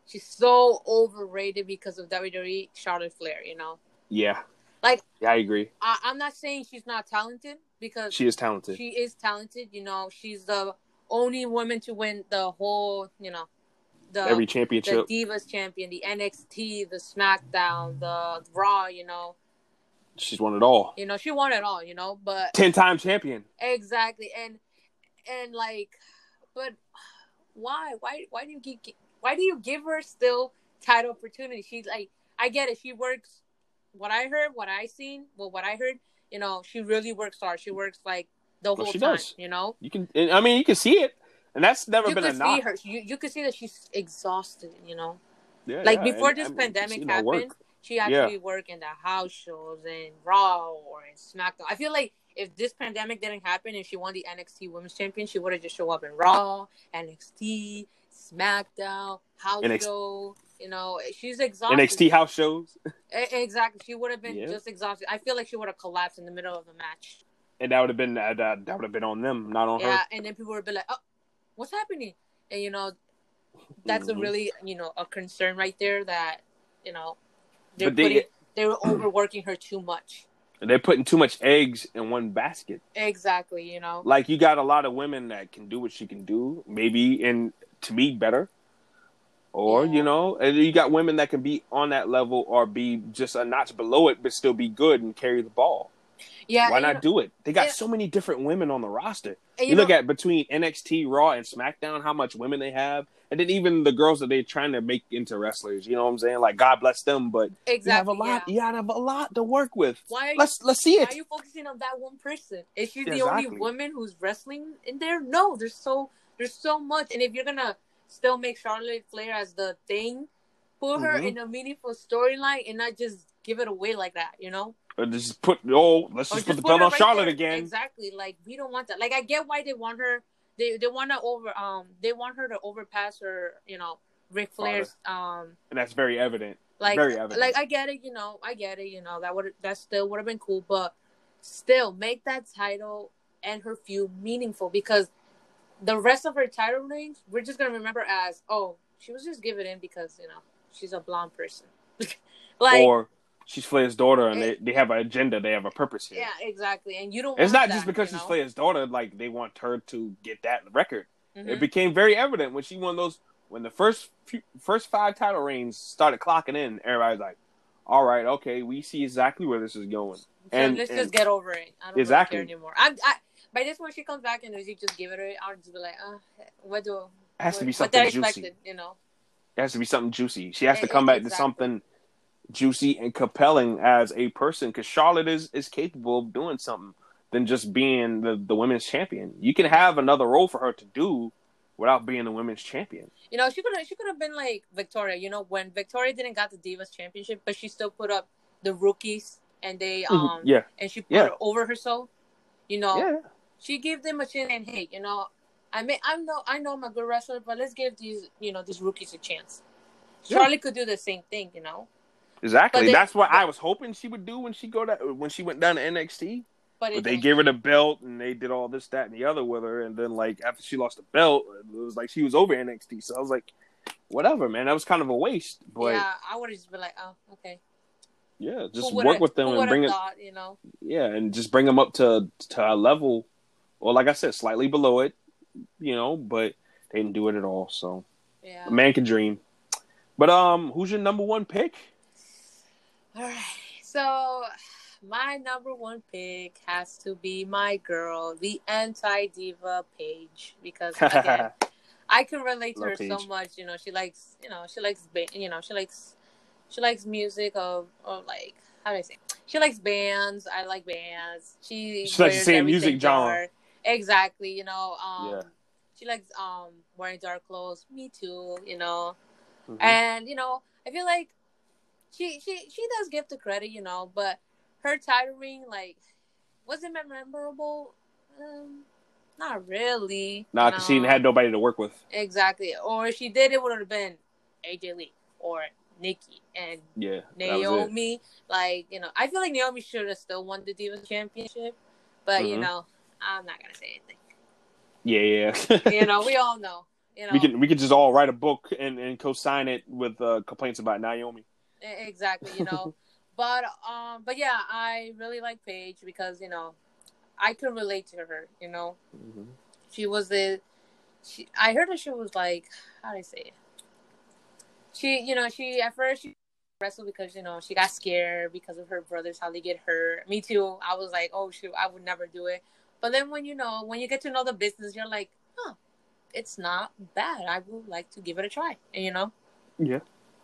she's so overrated because of W W E, Charlotte Flair, you know? Yeah. Like, yeah, I agree. I, I'm not saying she's not talented because she is talented. She is talented. You know, she's the only woman to win the whole, you know, the every championship, the Divas champion, the N X T, the SmackDown, the Raw. You know, she's won it all. You know, she won it all. You know, but ten-time champion. Exactly, and and like, but why, why, why do you give, why do you give her still title opportunity? She's like, I get it. She works. What I heard, what I seen, well, what I heard, you know, she really works hard. She works like the well, whole she time, does. You know. You can, I mean, you can see it, and that's never you been a knock. Her. You you can see that she's exhausted, you know. Yeah. Like yeah. before and, this I mean, pandemic happened, she actually yeah. worked in the house shows and Raw or in SmackDown. I feel like if this pandemic didn't happen, if she won the N X T Women's Championship, she would have just show up in Raw, N X T, SmackDown, house N X- show. You know, she's exhausted. N X T house shows. Exactly. She would have been yeah. just exhausted. I feel like she would have collapsed in the middle of the match. And that would have been uh, that would have been on them, not on yeah, her. Yeah, and then people would be like, "Oh, what's happening?" And you know, that's mm-hmm. a really you know a concern right there that you know they're they, putting, they were overworking her too much. They're putting too much eggs in one basket. Exactly. You know, like you got a lot of women that can do what she can do, maybe and to me better. Or, yeah. you know, and you got women that can be on that level or be just a notch below it, but still be good and carry the ball. Yeah. Why not know, do it? They got it, so many different women on the roster. You, you know, look at between N X T, Raw, and SmackDown, how much women they have. And then even the girls that they're trying to make into wrestlers. You know what I'm saying? Like, God bless them, but exactly, you have a lot, yeah. you have a lot to work with. Why are let's, you, let's see it. Why are you focusing on that one person? Is she exactly. the only woman who's wrestling in there? No, there's so there's so much. And if you're going to still make Charlotte Flair as the thing, put her mm-hmm. in a meaningful storyline and not just give it away like that, you know? Or just put, oh, let's just, just put the belt on right Charlotte there. Again. Exactly. Like, we don't want that. Like, I get why they want her, they they want to over, um, they want her to overpass her, you know, Ric Flair's, um. And that's very evident. Like, very evident. Like, I get it, you know, I get it, you know, that would, that still would have been cool, but still make that title and her feud meaningful because the rest of her title rings, we're just going to remember as, oh, she was just giving in because, you know, she's a blonde person. like, or she's Flair's daughter and it, they, they have an agenda. They have a purpose here. Yeah, exactly. And you don't It's not that, just because she's know? Flair's daughter, like, they want her to get that record. Mm-hmm. It became very evident when she won those, when the first few, first five title reigns started clocking in, everybody's like, all right, okay, we see exactly where this is going. So and let's and, just get over it. I don't exactly. really care anymore. I'm, I, By this point, she comes back and you just give it her. I'll just be like, oh, what do? It has what, to be something juicy. Expected, you know? It has to be something juicy. She has it, to come it, back exactly. to something juicy and compelling as a person because Charlotte is, is capable of doing something than just being the, the women's champion. You can have another role for her to do without being the women's champion. You know, she could have she could have been like Victoria. You know, when Victoria didn't got the Divas Championship, but she still put up the rookies and they um mm-hmm. yeah. and she put yeah. her over herself. You know. Yeah. She gave them a chance and hey, you know, I mean, I'm no, I know I'm a good wrestler, but let's give these, you know, these rookies a chance. Yeah. Charlotte could do the same thing, you know. Exactly. They, That's what but, I was hoping she would do when she go to, when she went down to N X T. But, but they gave her the belt and they did all this, that, and the other with her, and then like after she lost the belt, it was like she was over N X T. So I was like, whatever, man. That was kind of a waste. But yeah, I would have just been like, oh, okay. Yeah, just work with them and bring it. Thought, you know? Yeah, and just bring them up to to our level, or like I said, slightly below it. You know, but they didn't do it at all. So yeah, a man can dream. But um, who's your number one pick? All right, so my number one pick has to be my girl, the anti-diva Paige, because again, I can relate to Love her Paige. So much. You know, she likes, you know, she likes, you know, she likes, she likes music of, of like, how do I say? She likes bands. I like bands. She she likes the same music genre. Exactly. You know, um, yeah. She likes um wearing dark clothes. Me too. You know, mm-hmm. and you know, I feel like she she she does give the credit. You know, but her title ring, like, wasn't memorable. Um, not really. Nah, because no. she had nobody to work with. Exactly. Or if she did, it would have been A J Lee or Nikki and yeah, Naomi. Like, you know, I feel like Naomi should have still won the Divas Championship, but mm-hmm. you know, I'm not gonna say anything. Yeah, yeah. You know, we all know. You know, we can we can just all write a book and, and co-sign it with uh, complaints about Naomi. Exactly. You know. But um, but yeah, I really like Paige because, you know, I could relate to her. You know, mm-hmm. she was the, she, I heard that she was like, how do I say it? She, you know, she at first she wrestled because, you know, she got scared because of her brothers, how they get hurt. Me too. I was like, oh shoot, I would never do it. But then when you know, when you get to know the business, you're like, huh, it's not bad. I would like to give it a try. And you know, yeah,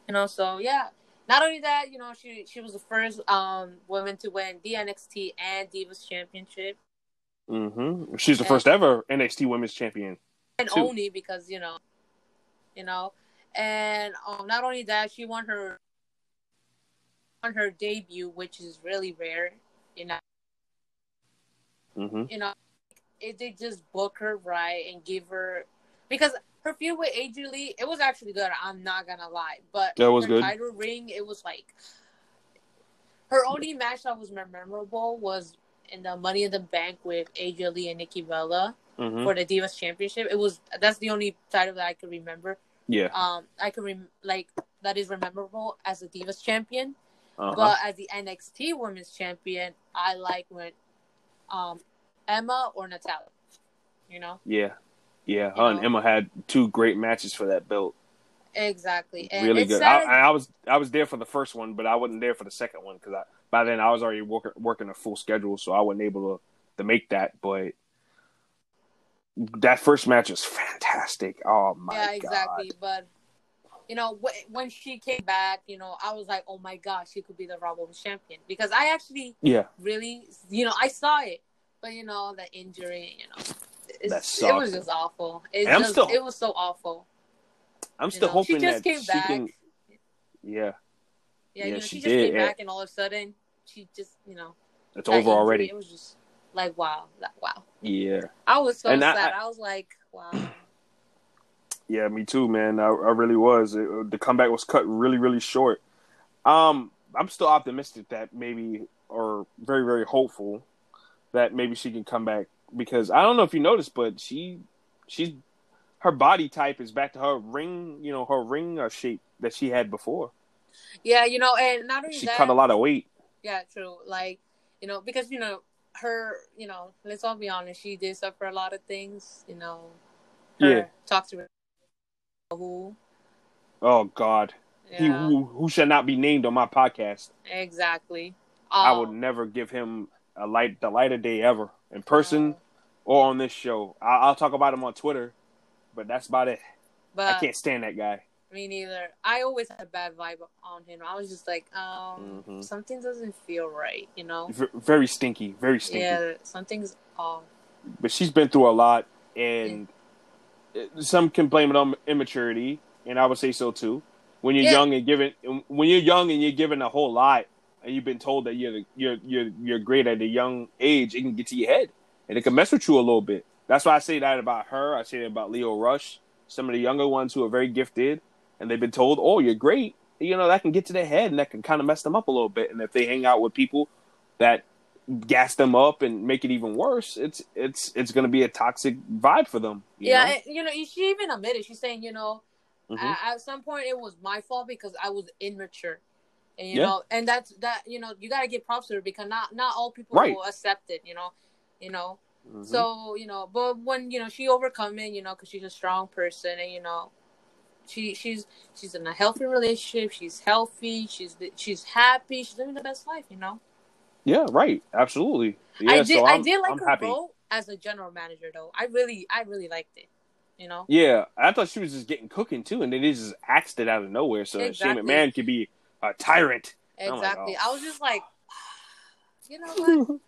you know, so yeah. Not only that, you know, she she was the first um, woman to win the N X T and Divas Championship. Mm-hmm. She's the and, first ever N X T Women's Champion. And too. Only because, you know, you know, and um, not only that, she won her on her debut, which is really rare, you know. Mm-hmm. You know, it they just book her right and give her because. Her feud with A J Lee, it was actually good. I'm not gonna lie, but that was her good. Title ring, it was like her only match that was memorable was in the Money in the Bank with A J Lee and Nikki Bella mm-hmm. for the Divas Championship. It was that's the only title that I could remember. Yeah, um, I can rem- like that is memorable as a Divas Champion, uh-huh. but as the N X T Women's Champion, I like when um Emma or Natalya, you know. Yeah. Yeah, her and Emma had two great matches for that belt. Exactly. And really good. I, I was I was there for the first one, but I wasn't there for the second one because by then I was already work, working a full schedule, so I wasn't able to, to make that. But that first match was fantastic. Oh, my God. Yeah, exactly. God. But, you know, wh- when she came back, you know, I was like, oh, my God, she could be the Raw Women's Champion. Because I actually yeah. really, you know, I saw it. But, you know, the injury, you know. It's, it was just awful. It, just, still, it was so awful. I'm still you know? hoping she just that came she back. Can. Yeah. Yeah, yeah you know, she, she just did. came yeah. back, and all of a sudden, she just you know. It's over already. It was just like wow, like, wow. Yeah. I was so and sad. I, I was like, wow. Yeah, me too, man. I, I really was. It, the comeback was cut really, really short. Um, I'm still optimistic that maybe, or very, very hopeful that maybe she can come back. Because I don't know if you noticed, but she, she's, her body type is back to her ring, you know, her ring shape that she had before. Yeah, you know, and not only she that, cut a lot of weight. Yeah, true. Like, you know, because you know her, you know, let's all be honest, she did suffer a lot of things. You know, her yeah. talk to her. Who? Oh God, yeah. he who, who shall not be named on my podcast. Exactly. Um, I would never give him a light the light of day ever. In person uh, or on this show. I- I'll talk about him on Twitter, but that's about it. But I can't stand that guy. Me neither. I always had a bad vibe on him. I was just like, um, mm-hmm. something doesn't feel right, you know? V- very stinky. Very stinky. Yeah, something's off. But she's been through a lot, and yeah. some can blame it on immaturity, and I would say so too. When you're yeah. young and given, when you're young and you're given a whole lot, and you've been told that you're you're you're you're great at a young age, it can get to your head, and it can mess with you a little bit. That's why I say that about her. I say that about Lio Rush, some of the younger ones who are very gifted, and they've been told, "Oh, you're great." You know, that can get to their head, and that can kind of mess them up a little bit. And if they hang out with people that gas them up and make it even worse, it's it's it's going to be a toxic vibe for them. You yeah, know? And, you know, she even admitted, she's saying, you know, Mm-hmm. I, at some point, it was my fault because I was immature. And, you yeah. know, and that's that, you know, you got to give props to her because not, not all people right. will accept it, you know, you know. Mm-hmm. So, you know, but when, you know, she overcome it, you know, because she's a strong person and, you know, she she's she's in a healthy relationship. She's healthy. She's she's happy. She's living the best life, you know? Yeah, right. Absolutely. Yeah, I did, so I did like I'm her happy. Role as a general manager, though. I really, I really liked it. You know? Yeah, I thought she was just getting cooking too, and then they just axed it out of nowhere. So exactly. Shane McMahon could be a tyrant. Exactly. Like, oh. I was just like, you know what?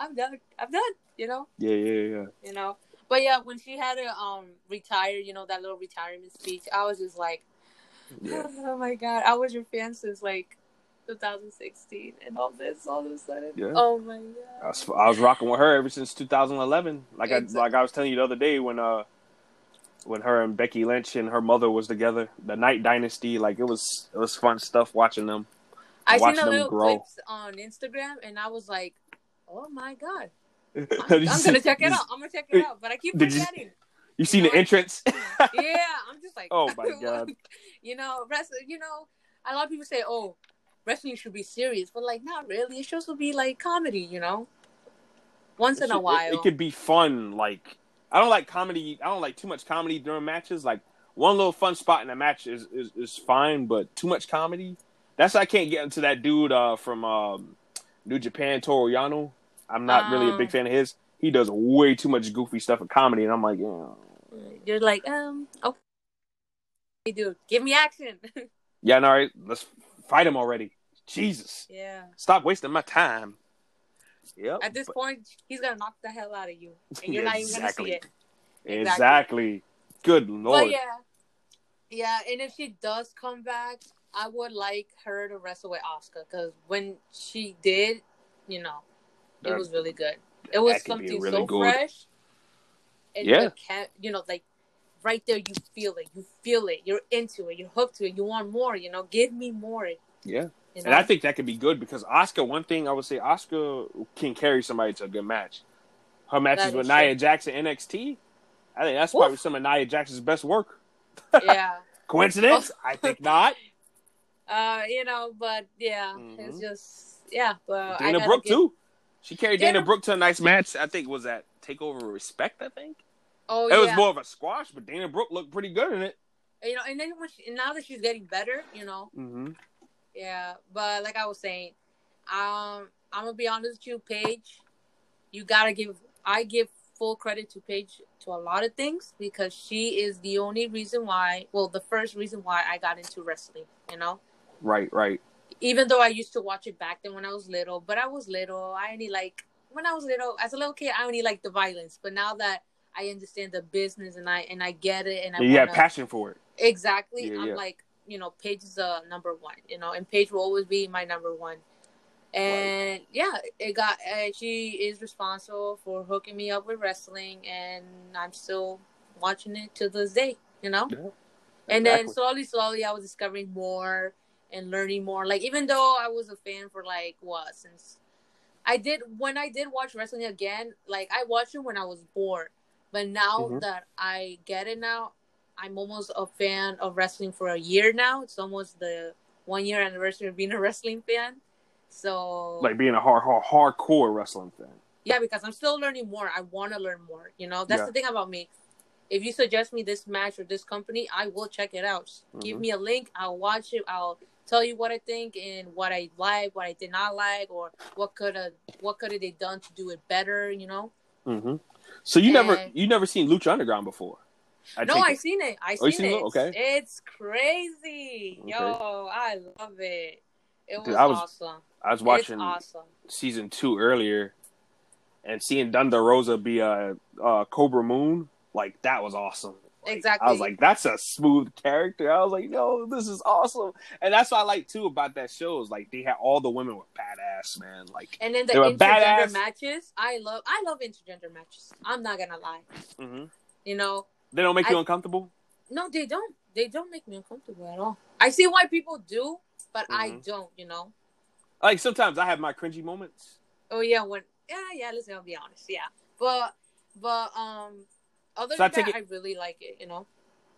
I'm done. I'm done. You know? Yeah, yeah, yeah. You know, but yeah, when she had to um retire, you know, that little retirement speech, I was just like, yeah. oh my god, I was your fan since like two thousand sixteen, and all this, all of a sudden, yeah. oh my god, I was, I was rocking with her ever since two thousand eleven. Like exactly. I like I was telling you the other day when uh. when her and Becky Lynch and her mother was together, the Knight Dynasty, like it was, it was fun stuff watching them. I watching seen the little grow. clips on Instagram, and I was like, "Oh my god, I'm, I'm gonna check it out. I'm gonna check it out." But I keep forgetting. You, you seen know? the entrance? Yeah, I'm just like, "Oh my god." You know, wrestling. You know, a lot of people say, "Oh, wrestling should be serious," but like, not really. It should also be like comedy. You know, once it in should, a while, it, it could be fun. Like. I don't like comedy. I don't like too much comedy during matches. Like one little fun spot in a match is, is, is fine, but too much comedy. That's why I can't get into that dude uh, from um, New Japan, Toriano. I'm not um, really a big fan of his. He does way too much goofy stuff in comedy, and I'm like, yeah. You're like, um, okay, dude, give me action. Yeah, no, all right, let's fight him already. Jesus. Yeah. Stop wasting my time. Yep, At this but, point, he's going to knock the hell out of you. And you're exactly. not even going to see it. Exactly. exactly. Good Lord. But yeah. Yeah, and if she does come back, I would like her to wrestle with Asuka. Because when she did, you know, it that, was really good. It was something really so good. fresh. And yeah. Like, you know, like, right there, you feel it. You feel it. You're into it. You're hooked to it. You want more, you know. Give me more. Yeah. You know? And I think that could be good because Asuka, one thing I would say, Asuka can carry somebody to a good match. Her matches with Nia true. Jax and N X T, I think that's Oof. probably some of Nia Jax's best work. Yeah. Coincidence? I think not. Uh, you know, but yeah, mm-hmm. it's just, yeah. But Dana Brooke, get... too. She carried Dana... Dana Brooke to a nice match. I think was at TakeOver Respect, I think. Oh, it yeah. It was more of a squash, but Dana Brooke looked pretty good in it. You know, and then when she, now that she's getting better, you know. Mm-hmm. Yeah, but like I was saying, um, I'm gonna be honest with you, Paige. You gotta give I give full credit to Paige to a lot of things because she is the only reason why. Well, the first reason why I got into wrestling, you know. Right, right. Even though I used to watch it back then when I was little, but I was little. I only like when I was little as a little kid. I only liked the violence, but now that I understand the business and I and I get it and I yeah, wanna, passion for it. Exactly. Yeah, I'm yeah. like. You know, Paige is uh, number one, you know, and Paige will always be my number one. And right. yeah, it got, uh, she is responsible for hooking me up with wrestling, and I'm still watching it to this day, you know? Yeah, exactly. And then slowly, slowly, I was discovering more and learning more. Like, even though I was a fan for like what, since I did, when I did watch wrestling again, like I watched it when I was bored, but now mm-hmm. that I get it now, I'm almost a fan of wrestling for a year now. It's almost the one-year anniversary of being a wrestling fan. So, like being a hard, hard, hardcore wrestling fan. Yeah, because I'm still learning more. I want to learn more. You know, that's yeah. the thing about me. If you suggest me this match or this company, I will check it out. Mm-hmm. Give me a link. I'll watch it. I'll tell you what I think and what I like, what I did not like, or what could have what could have they done to do it better. You know. Mm-hmm. So you and... never you never seen Lucha Underground before. I no, I it. seen it. I oh, seen, seen it. it. Okay, it's crazy, okay. yo! I love it. It was, Dude, I was awesome. I was watching awesome. season two earlier, and seeing Thunder Rosa be a, a Cobra Moon, like that was awesome. Like, exactly. I was like, that's a smooth character. I was like, yo, this is awesome, and that's what I like too about that show is like they had all the women were badass, man. Like, and then the intergender badass. matches. I love, I love intergender matches. I'm not gonna lie. Mm-hmm. You know. They don't make you I, uncomfortable? No, they don't. They don't make me uncomfortable at all. I see why people do, but mm-hmm. I don't, you know? Like, sometimes I have my cringy moments. Oh, yeah. when Yeah, yeah. Listen, I'll be honest. Yeah. But, but um, other so than I that, it, I really like it, you know?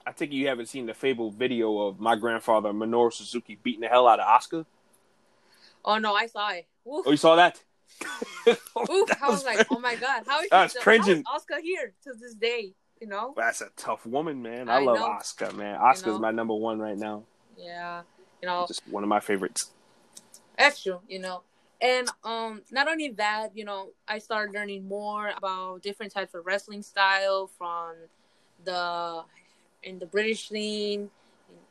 I think you haven't seen the fabled video of my grandfather, Minoru Suzuki, beating the hell out of Asuka. Oh, no, I saw it. Oof. Oh, you saw that? Oof, that I was, was like, oh, my God. How is, she still, how is Asuka here to this day, you know? That's a tough woman, man. I, I love know. Asuka, man. Asuka's you know? my number one right now. Yeah. You know. Just one of my favorites. That's true, you know. And um, not only that, you know, I started learning more about different types of wrestling style from the... in the British scene,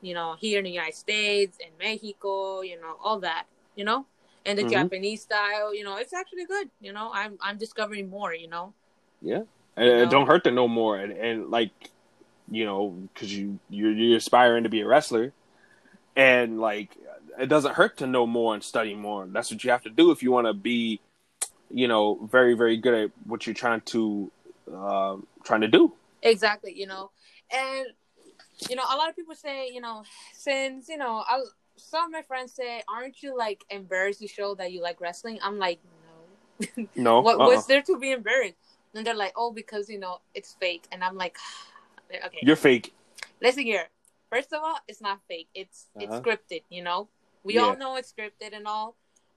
you know, here in the United States and Mexico, you know, all that, you know, and the mm-hmm. Japanese style, you know, it's actually good. You know, I'm I'm discovering more, you know. Yeah. And it don't hurt to know more. And, and like, you know, because you, you're, you're aspiring to be a wrestler. And like, it doesn't hurt to know more and study more. That's what you have to do if you want to be, you know, very, very good at what you're trying to, uh, trying to do. Exactly. You know. And, you know, a lot of people say, you know, since, you know, I, some of my friends say, aren't you, like, embarrassed to show that you like wrestling? I'm like, no. No. What, uh-uh. What's there to be embarrassed? And they're like, oh, because, you know, it's fake. And I'm like, okay. You're fake. Listen here. First of all, it's not fake. It's uh-huh. it's scripted, you know? We yeah. all know it's scripted and all.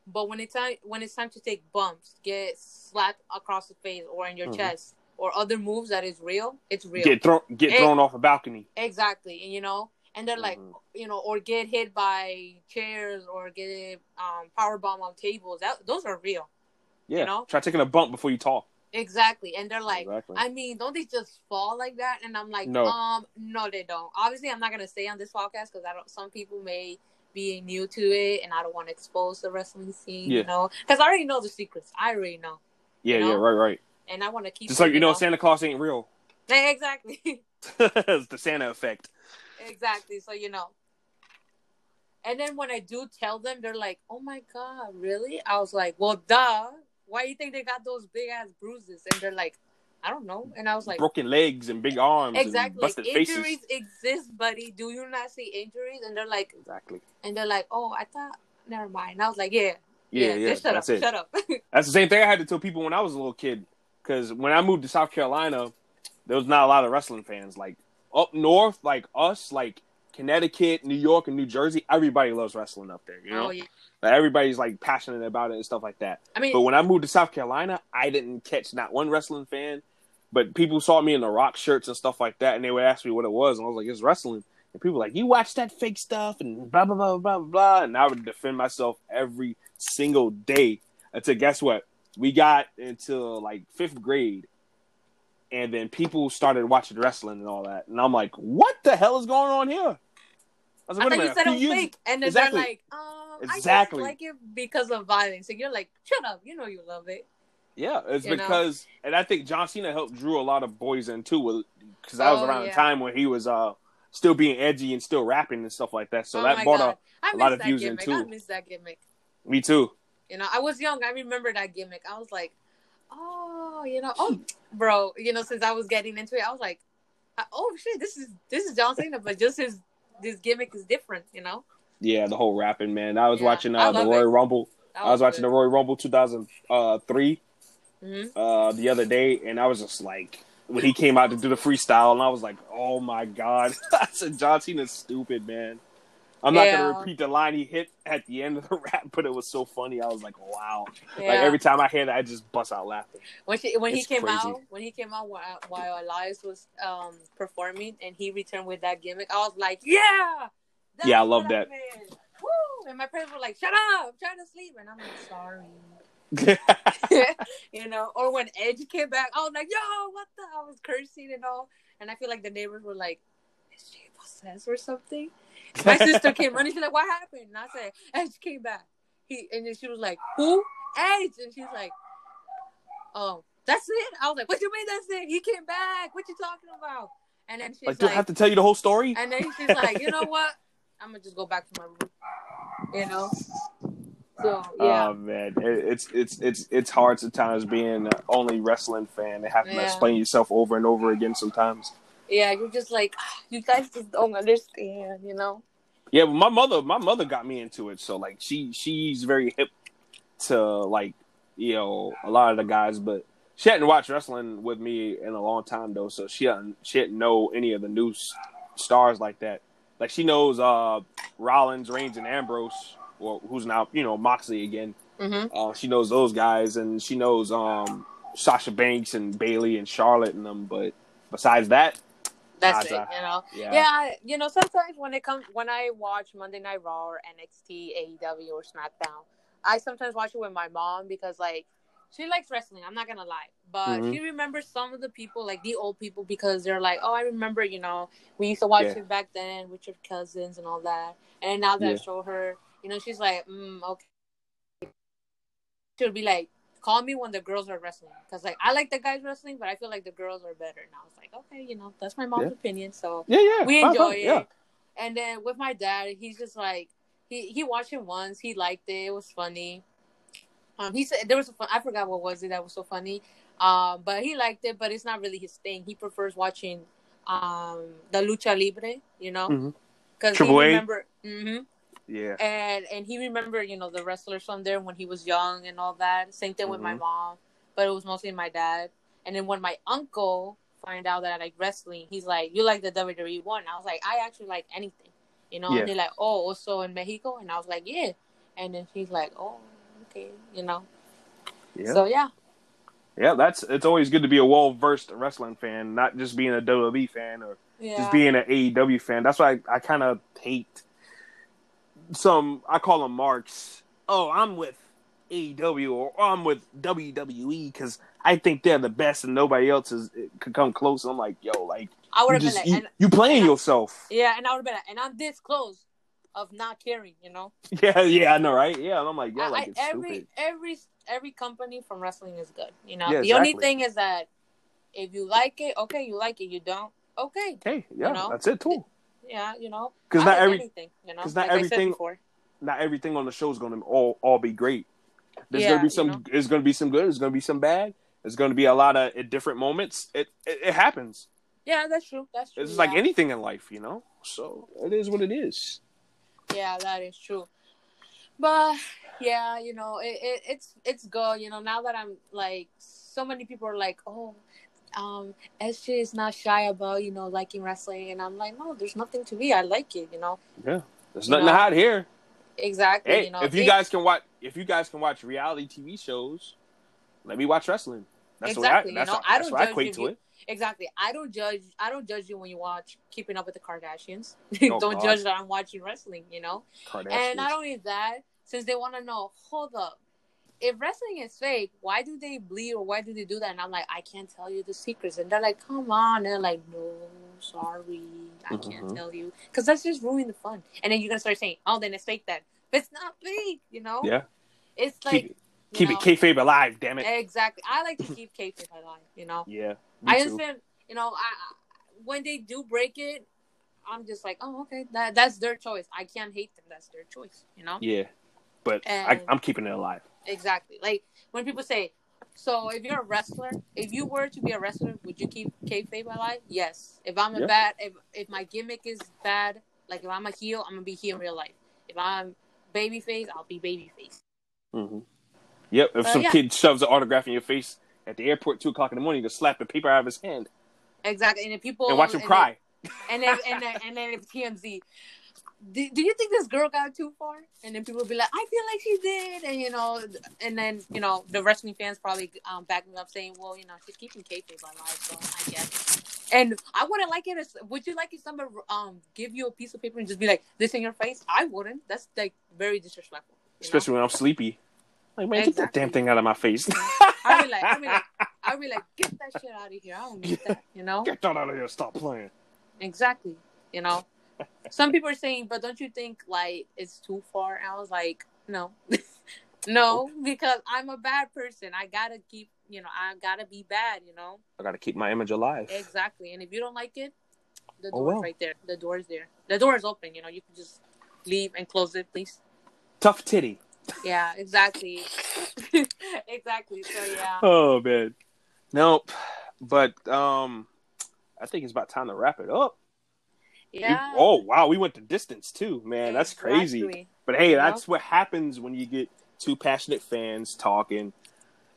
But when it's, time, when it's time to take bumps, get slapped across the face or in your mm-hmm. chest, or other moves that is real, it's real. Get thrown, get thrown off a balcony. Exactly, and you know, and they're like, mm-hmm. you know, or get hit by chairs, or get um, powerbombed on tables. That those are real. Yeah. You know? Try taking a bump before you talk. Exactly, and they're like, exactly. I mean, don't they just fall like that? And I'm like, no. um, no, they don't. Obviously, I'm not gonna say on this podcast because I don't. Some people may be new to it, and I don't want to expose the wrestling scene. Yeah. You know, because I already know the secrets. I already know. Yeah. You know? Yeah. Right. Right. And I want to keep just it, like you know, know, Santa Claus ain't real. Exactly. It's the Santa effect. Exactly. So you know. And then when I do tell them, they're like, "Oh my God, really?" I was like, "Well, duh. Why do you think they got those big ass bruises?" And they're like, "I don't know." And I was like, "Broken legs and big arms, exactly. And busted faces. Injuries exist, buddy. Do you not see injuries?" And they're like, "Exactly." And they're like, "Oh, I thought. Never mind." And I was like, "Yeah, yeah, yeah. yeah shut up, it. shut up." That's the same thing I had to tell people when I was a little kid. Because when I moved to South Carolina, there was not a lot of wrestling fans. Like, up north, like us, like Connecticut, New York, and New Jersey, everybody loves wrestling up there, you know? Oh, yeah. Like, everybody's, like, passionate about it and stuff like that. I mean, but when I moved to South Carolina, I didn't catch not one wrestling fan. But people saw me in The Rock shirts and stuff like that, and they would ask me what it was. And I was like, it's wrestling. And people were like, you watch that fake stuff and blah, blah, blah, blah, blah. And I would defend myself every single day until, guess what? We got until like fifth grade, and then people started watching wrestling and all that. And I'm like, what the hell is going on here? I was like, wait I thought a minute, you said I'm fake. And then exactly. they're like, um, exactly. I just like it because of violence. And you're like, shut up. You know you love it. Yeah, it's you because, know? And I think John Cena helped drew a lot of boys in too, because I was oh, around yeah. the time when he was uh, still being edgy and still rapping and stuff like that. So oh that brought a, a lot of views gimmick. in too. I miss that gimmick. Me too. You know, I was young. I remember that gimmick. I was like, oh, you know, oh, bro, you know, since I was getting into it, I was like, oh, shit, this is this is John Cena, but just his this gimmick is different, you know? Yeah, the whole rapping, man. I was yeah, watching uh, I the Royal it. Rumble. Was I was watching good. the Royal Rumble two thousand three mm-hmm. uh, the other day, and I was just like, when he came out to do the freestyle, and I was like, oh, my God. I said, John Cena's stupid, man. I'm not yeah. going to repeat the line he hit at the end of the rap, but it was so funny. I was like, wow. Yeah. Like, every time I hear that, I just bust out laughing. When, she, when he came crazy. out, when he came out while, while Elias was um, performing and he returned with that gimmick, I was like, yeah! Yeah, I love that. I Woo! And my parents were like, shut up! I'm trying to sleep. And I'm like, sorry. You know, or when Edge came back, I was like, yo, what the? I was cursing and all. And I feel like the neighbors were like, is she possessed or something? My sister came running. She's like, what happened? And I said, Edge came back. He And then she was like, who? Edge. And she's like, oh, that's it? I was like, what you mean that's it? He came back. What you talking about? And then she's like, do I have to tell you the whole story? And then she's like, you know what? I'm going to just go back to my room. You know? So, yeah. Oh, man. It, it's, it's, it's, it's hard sometimes being the only wrestling fan and having yeah. to explain yourself over and over again sometimes. Yeah, you're just like, you guys just don't understand, you know? Yeah, but my mother, my mother got me into it. So, like, she she's very hip to, like, you know, a lot of the guys. But she hadn't watched wrestling with me in a long time, though. So she hadn't, she didn't know any of the new stars like that. Like, she knows uh, Rollins, Reigns, and Ambrose, or who's now, you know, Moxley again. Mm-hmm. Uh, she knows those guys, and she knows um, Sasha Banks and Bayley and Charlotte and them. But besides that, that's Gaza. It, you know. Yeah. yeah, you know. Sometimes when it comes, when I watch Monday Night Raw or N X T, A E W, or SmackDown, I sometimes watch it with my mom because, like, she likes wrestling. I'm not gonna lie, but mm-hmm. she remembers some of the people, like the old people, because they're like, "Oh, I remember, you know, we used to watch yeah. it back then with your cousins and all that." And now that yeah. I show her, you know, she's like, mm, "Okay." She'll be like, call me when the girls are wrestling, because like I like the guys wrestling, but I feel like the girls are better. And I was like, okay, you know, that's my mom's yeah. opinion, so yeah, yeah. we enjoy mom, it. Yeah. And then with my dad, he's just like he he watched it once, he liked it, it was funny. Um, he said there was a fun, I forgot what was it that was so funny, um, but he liked it, but it's not really his thing. He prefers watching um the Lucha Libre, you know, because mm-hmm. he remember. Mm-hmm. Yeah, and and he remembered, you know, the wrestlers from there when he was young and all that. Same thing mm-hmm. with my mom, but it was mostly my dad. And then when my uncle found out that I like wrestling, he's like, "You like the W W E one?" I was like, "I actually like anything, you know." Yeah. And they're like, "Oh, also in Mexico," and I was like, "Yeah." And then he's like, "Oh, okay," you know. Yeah. So yeah. Yeah, that's it's always good to be a well-versed wrestling fan, not just being a W W E fan or yeah. just being an A E W fan. That's why I, I kind of hate. Some, I call them marks. Oh, I'm with A E W or oh, I'm with W W E because I think they're the best and nobody else is could come close. And I'm like, yo, like I would have been like, you, and, you playing yourself. I, yeah, and I would have been, like, and I'm this close of not caring, you know. Yeah, yeah, I know, right? Yeah, and I'm like, yeah, like I, it's every stupid. every every company from wrestling is good, you know. Yeah, the exactly. only thing is that if you like it, okay, you like it. You don't, okay, okay, yeah, you know? That's it too. Yeah, you know, because not every, everything, you know, because not like everything, not everything on the show is going to all, all be great. There's yeah, going to be some, you know? There's going to be some good, there's going to be some bad, there's going to be a lot of uh, different moments. It, it it happens. Yeah, that's true. That's true. It's yeah. like anything in life, you know. So it is what it is. Yeah, that is true. But yeah, you know, it, it it's it's good. You know, now that I'm like, so many people are like, oh. Um, S J is not shy about, you know, liking wrestling, and I'm like, no, there's nothing to be. I like it, you know. Yeah, there's nothing to hide here. Exactly. Hey, you know, if you guys can watch, if you guys can watch reality T V shows, let me watch wrestling. That's exactly. What I, that's you know, how, I don't that's judge what I you. To it. Exactly. I don't judge. I don't judge you when you watch Keeping Up with the Kardashians. Oh, don't God. Judge that I'm watching wrestling. You know. And not only that, since they want to know, hold up. If wrestling is fake, why do they bleed or why do they do that? And I'm like, I can't tell you the secrets. And they're like, come on. And they're like, no, sorry. I mm-hmm. can't tell you. Because that's just ruining the fun. And then you're going to start saying, oh, then it's fake then. But it's not fake, you know? Yeah. It's like. Keep it, keep know, it kayfabe alive, damn it. Exactly. I like to keep kayfabe alive, you know? Yeah. I understand, you know, I when they do break it, I'm just like, oh, okay. That, that's their choice. I can't hate them. That's their choice, you know? Yeah. But and, I, I'm keeping it alive. Exactly. Like when people say, so if you're a wrestler, if you were to be a wrestler, would you keep kayfabe alive? Yes. If I'm a yeah. bad, if, if my gimmick is bad, like if I'm a heel, I'm going to be heel in real life. If I'm babyface, I'll be babyface. Mm-hmm. Yep. If uh, some yeah. kid shoves an autograph in your face at the airport, two o'clock in the morning, you just slap the paper out of his hand. Exactly. And if people. And watch him and cry. Then, and, then, and, then, and then if T M Z. Do, do you think this girl got too far? And then people will be like, I feel like she did. And, you know, and then, you know, the wrestling fans probably um, backing up saying, well, you know, she's keeping kayfabe alive, so I guess. And I wouldn't like it. As, would you like if somebody um, give you a piece of paper and just be like, this in your face? I wouldn't. That's, like, very disrespectful. Especially know? When I'm sleepy. Like, man, exactly. Get that damn thing out of my face. I'll be like, I'll be like, I'll be like, get that shit out of here. I don't need that, you know? Get that out of here. Stop playing. Exactly. You know? Some people are saying, but don't you think like it's too far? And I was like, no, no, because I'm a bad person. I gotta keep, you know, I gotta be bad, you know. I gotta keep my image alive. Exactly. And if you don't like it, the door's oh, well. right there. The door's there. The door is open. You know, you can just leave and close it, please. Tough titty. Yeah, exactly, exactly. So yeah. Oh man, nope. But um, I think it's about time to wrap it up. Yeah. We, oh wow, we went the distance too, man. That's crazy. Exactly. But hey, you that's know? What happens when you get two passionate fans talking.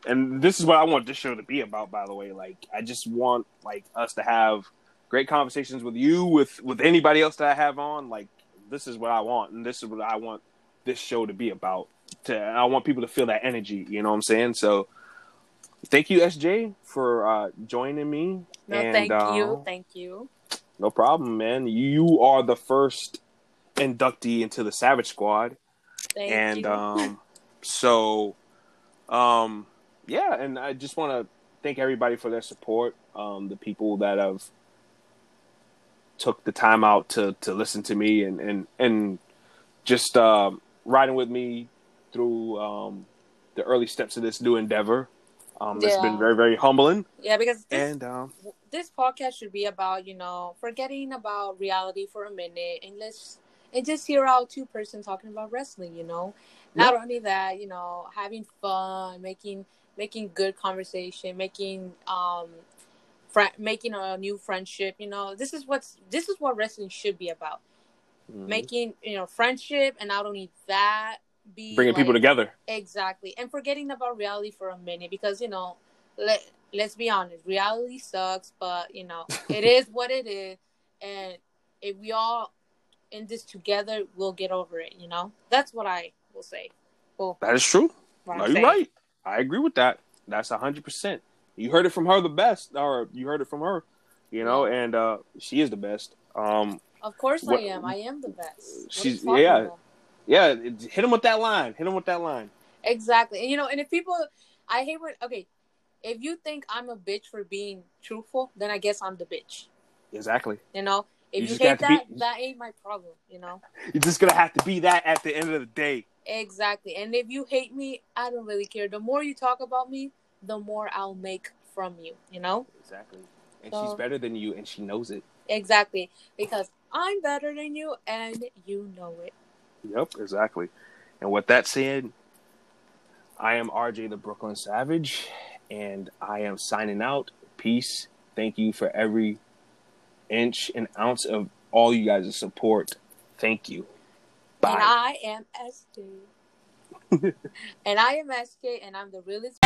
And this is what I want this show to be about, by the way. Like, I just want like us to have great conversations with you, with, with anybody else that I have on. Like, this is what I want, and this is what I want this show to be about. To I want people to feel that energy, you know what I'm saying? So thank you, S J, for uh, joining me. No, and, thank uh, you. Thank you. No problem, man. You are the first inductee into the Savage Squad. Thank and, you. And um, so, um, yeah, and I just want to thank everybody for their support. Um, the people that have took the time out to, to listen to me and, and, and just uh, riding with me through um, the early steps of this new endeavor. Um, yeah. It's been very, very humbling. Yeah, because this, and, um, this podcast should be about, you know, forgetting about reality for a minute and let's and just hear out two persons talking about wrestling, you know. Yeah. Not only that, you know, having fun, making making good conversation, making um, fr- making a new friendship. You know, this is what's this is what wrestling should be about. Mm-hmm. Making, you know, friendship, and not only that. Be bringing like, people together, exactly, and forgetting about reality for a minute, because you know, let let's be honest, reality sucks, but you know, it is what it is, and if we all in this together, we'll get over it. You know, that's what I will say. Well, that is true. No, you're right. I agree with that. That's a hundred percent. You heard it from her, the best, or you heard it from her, you know, and uh, she is the best. Um, of course, what, I am. I am the best. What she's yeah. About? Yeah, hit them with that line. Hit them with that line. Exactly. And, you know, and if people, I hate when, okay, if you think I'm a bitch for being truthful, then I guess I'm the bitch. Exactly. You know, if you, you hate that, be, that ain't my problem, you know. You're just going to have to be that at the end of the day. Exactly. And if you hate me, I don't really care. The more you talk about me, the more I'll make from you, you know. Exactly. And so, she's better than you, and she knows it. Exactly. Because I'm better than you, and you know it. Yep, exactly. And with that said, I am R J the Brooklyn Savage, and I am signing out. Peace. Thank you for every inch and ounce of all you guys' support. Thank you. Bye. And I am S K. And I am S K, and I'm the realest.